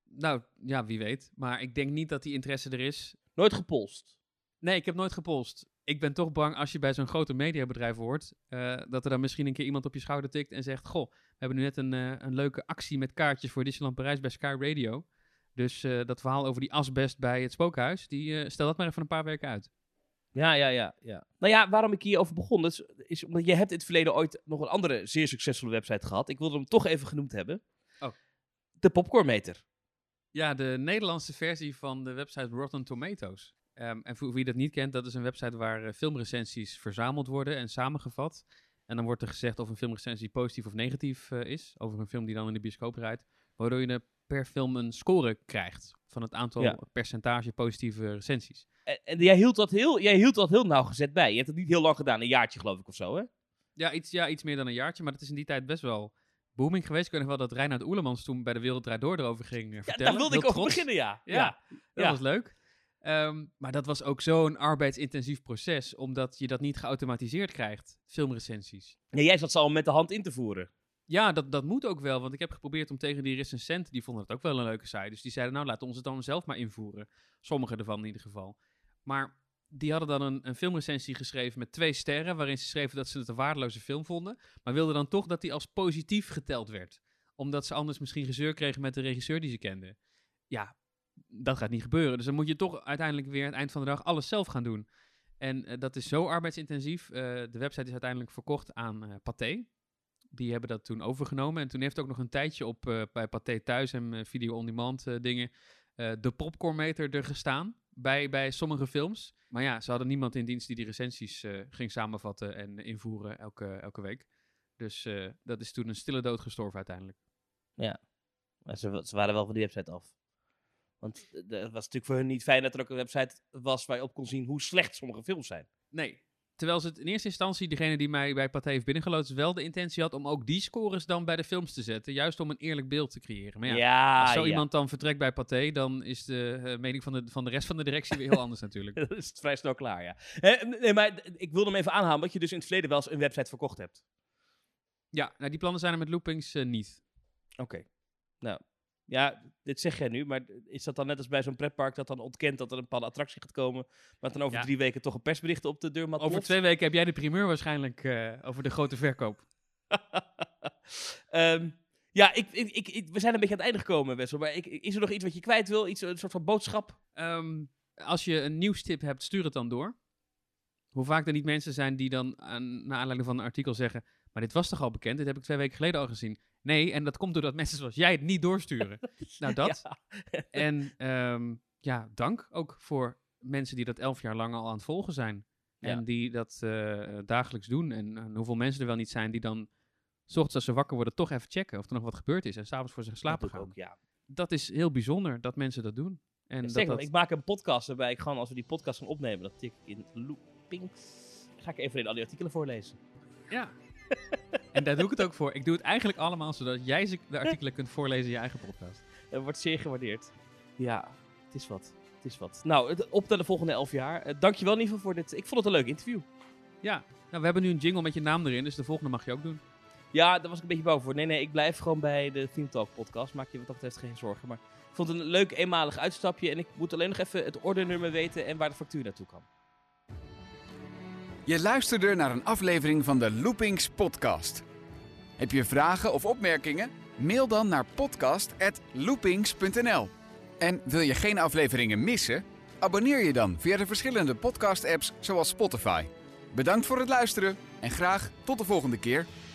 nou, ja, wie weet. Maar ik denk niet dat die interesse er is. Nooit gepolst? Nee, ik heb nooit gepolst. Ik ben toch bang als je bij zo'n grote mediabedrijf hoort, dat er dan misschien een keer iemand op je schouder tikt en zegt, goh, we hebben nu net een leuke actie met kaartjes voor Disneyland Parijs bij Sky Radio. Dus dat verhaal over die asbest bij het spookhuis, stel dat maar even een paar weken uit. Ja. Nou ja, waarom ik hierover begon, is omdat je hebt in het verleden ooit nog een andere zeer succesvolle website gehad. Ik wilde hem toch even genoemd hebben. Oh. De Popcornmeter. Ja, de Nederlandse versie van de website Rotten Tomatoes. En voor wie dat niet kent, dat is een website waar filmrecensies verzameld worden en samengevat. En dan wordt er gezegd of een filmrecensie positief of negatief is, over een film die dan in de bioscoop rijdt. Waardoor je per film een score krijgt van het aantal percentage positieve recensies. En jij hield dat heel nauwgezet bij. Je hebt het niet heel lang gedaan, een jaartje geloof ik of zo, hè? Ja, iets meer dan een jaartje, maar dat is in die tijd best wel booming geweest. Ik weet nog wel dat Reinoud Oelemans toen bij de Wereld Draait Door erover ging vertellen. Ja, daar wilde ik over beginnen, ja. Ja, dat was leuk. Maar dat was ook zo'n arbeidsintensief proces, omdat je dat niet geautomatiseerd krijgt, filmrecensies. Ja, jij zat ze al met de hand in te voeren. Ja, dat moet ook wel, want ik heb geprobeerd om tegen die recensenten, die vonden het ook wel een leuke site, dus die zeiden, nou, laten we ons het dan zelf maar invoeren. Sommigen ervan in ieder geval. Maar die hadden dan een filmrecensie geschreven met 2 sterren, waarin ze schreven dat ze het een waardeloze film vonden, maar wilden dan toch dat die als positief geteld werd, omdat ze anders misschien gezeur kregen met de regisseur die ze kenden. Ja, dat gaat niet gebeuren, dus dan moet je toch uiteindelijk weer aan het eind van de dag alles zelf gaan doen. En dat is zo arbeidsintensief. De website is uiteindelijk verkocht aan Pathé. Die hebben dat toen overgenomen. En toen heeft het ook nog een tijdje op bij Pathé Thuis en Video On Demand dingen de Popcornmeter er gestaan bij sommige films. Maar ja, ze hadden niemand in dienst die recensies ging samenvatten en invoeren elke week. Dus dat is toen een stille dood gestorven uiteindelijk. Ja, maar ze waren wel van die website af. Want het was natuurlijk voor hun niet fijn dat er ook een website was waar je op kon zien hoe slecht sommige films zijn. Nee. Terwijl ze het in eerste instantie, degene die mij bij Pathé heeft binnengeloodst, wel de intentie had om ook die scores dan bij de films te zetten. Juist om een eerlijk beeld te creëren. Maar als zo iemand dan vertrekt bij Pathé, dan is de mening van de rest van de directie weer heel anders natuurlijk. Dat is het vrij snel klaar, ja. Nee, maar ik wilde hem even aanhalen, dat je dus in het verleden wel eens een website verkocht hebt. Ja, nou die plannen zijn er met Loopings niet. Oké. Nou, ja, dit zeg jij nu, maar is dat dan net als bij zo'n pretpark dat dan ontkent dat er een bepaalde attractie gaat komen, maar dan over 3 weken toch een persbericht op de deurmat over klopt? 2 weken heb jij de primeur waarschijnlijk over de grote verkoop. We zijn een beetje aan het einde gekomen, Wessel, maar is er nog iets wat je kwijt wil? Iets, een soort van boodschap? Als je een nieuwstip hebt, stuur het dan door. Hoe vaak er niet mensen zijn die dan naar aanleiding van een artikel zeggen, maar dit was toch al bekend? Dit heb ik 2 weken geleden al gezien. Nee, en dat komt doordat mensen zoals jij het niet doorsturen. Nou, dat. Ja. En dank ook voor mensen die dat 11 jaar lang al aan het volgen zijn. En die dat dagelijks doen. En hoeveel mensen er wel niet zijn die dan 's ochtends als ze wakker worden toch even checken of er nog wat gebeurd is. En 's avonds voor ze slapen gaan. Ook, ja. Dat is heel bijzonder dat mensen dat doen. En ik maak een podcast waarbij ik gewoon, als we die podcast gaan opnemen, dat tik in Loopings. Ga ik even al die artikelen voorlezen. Ja. En daar doe ik het ook voor. Ik doe het eigenlijk allemaal zodat jij de artikelen kunt voorlezen in je eigen podcast. Dat wordt zeer gewaardeerd. Ja, het is wat. Nou, op naar de volgende 11 jaar. Dankjewel in ieder geval voor dit. Ik vond het een leuk interview. Ja, nou, we hebben nu een jingle met je naam erin, dus de volgende mag je ook doen. Ja, daar was ik een beetje bang voor. Nee, ik blijf gewoon bij de Theme Talk podcast. Maak je wat dat betreft geen zorgen. Maar ik vond het een leuk eenmalig uitstapje. En ik moet alleen nog even het ordernummer weten en waar de factuur naartoe kan. Je luisterde naar een aflevering van de Loopings podcast. Heb je vragen of opmerkingen? Mail dan naar podcast@loopings.nl. En wil je geen afleveringen missen? Abonneer je dan via de verschillende podcast-apps zoals Spotify. Bedankt voor het luisteren en graag tot de volgende keer.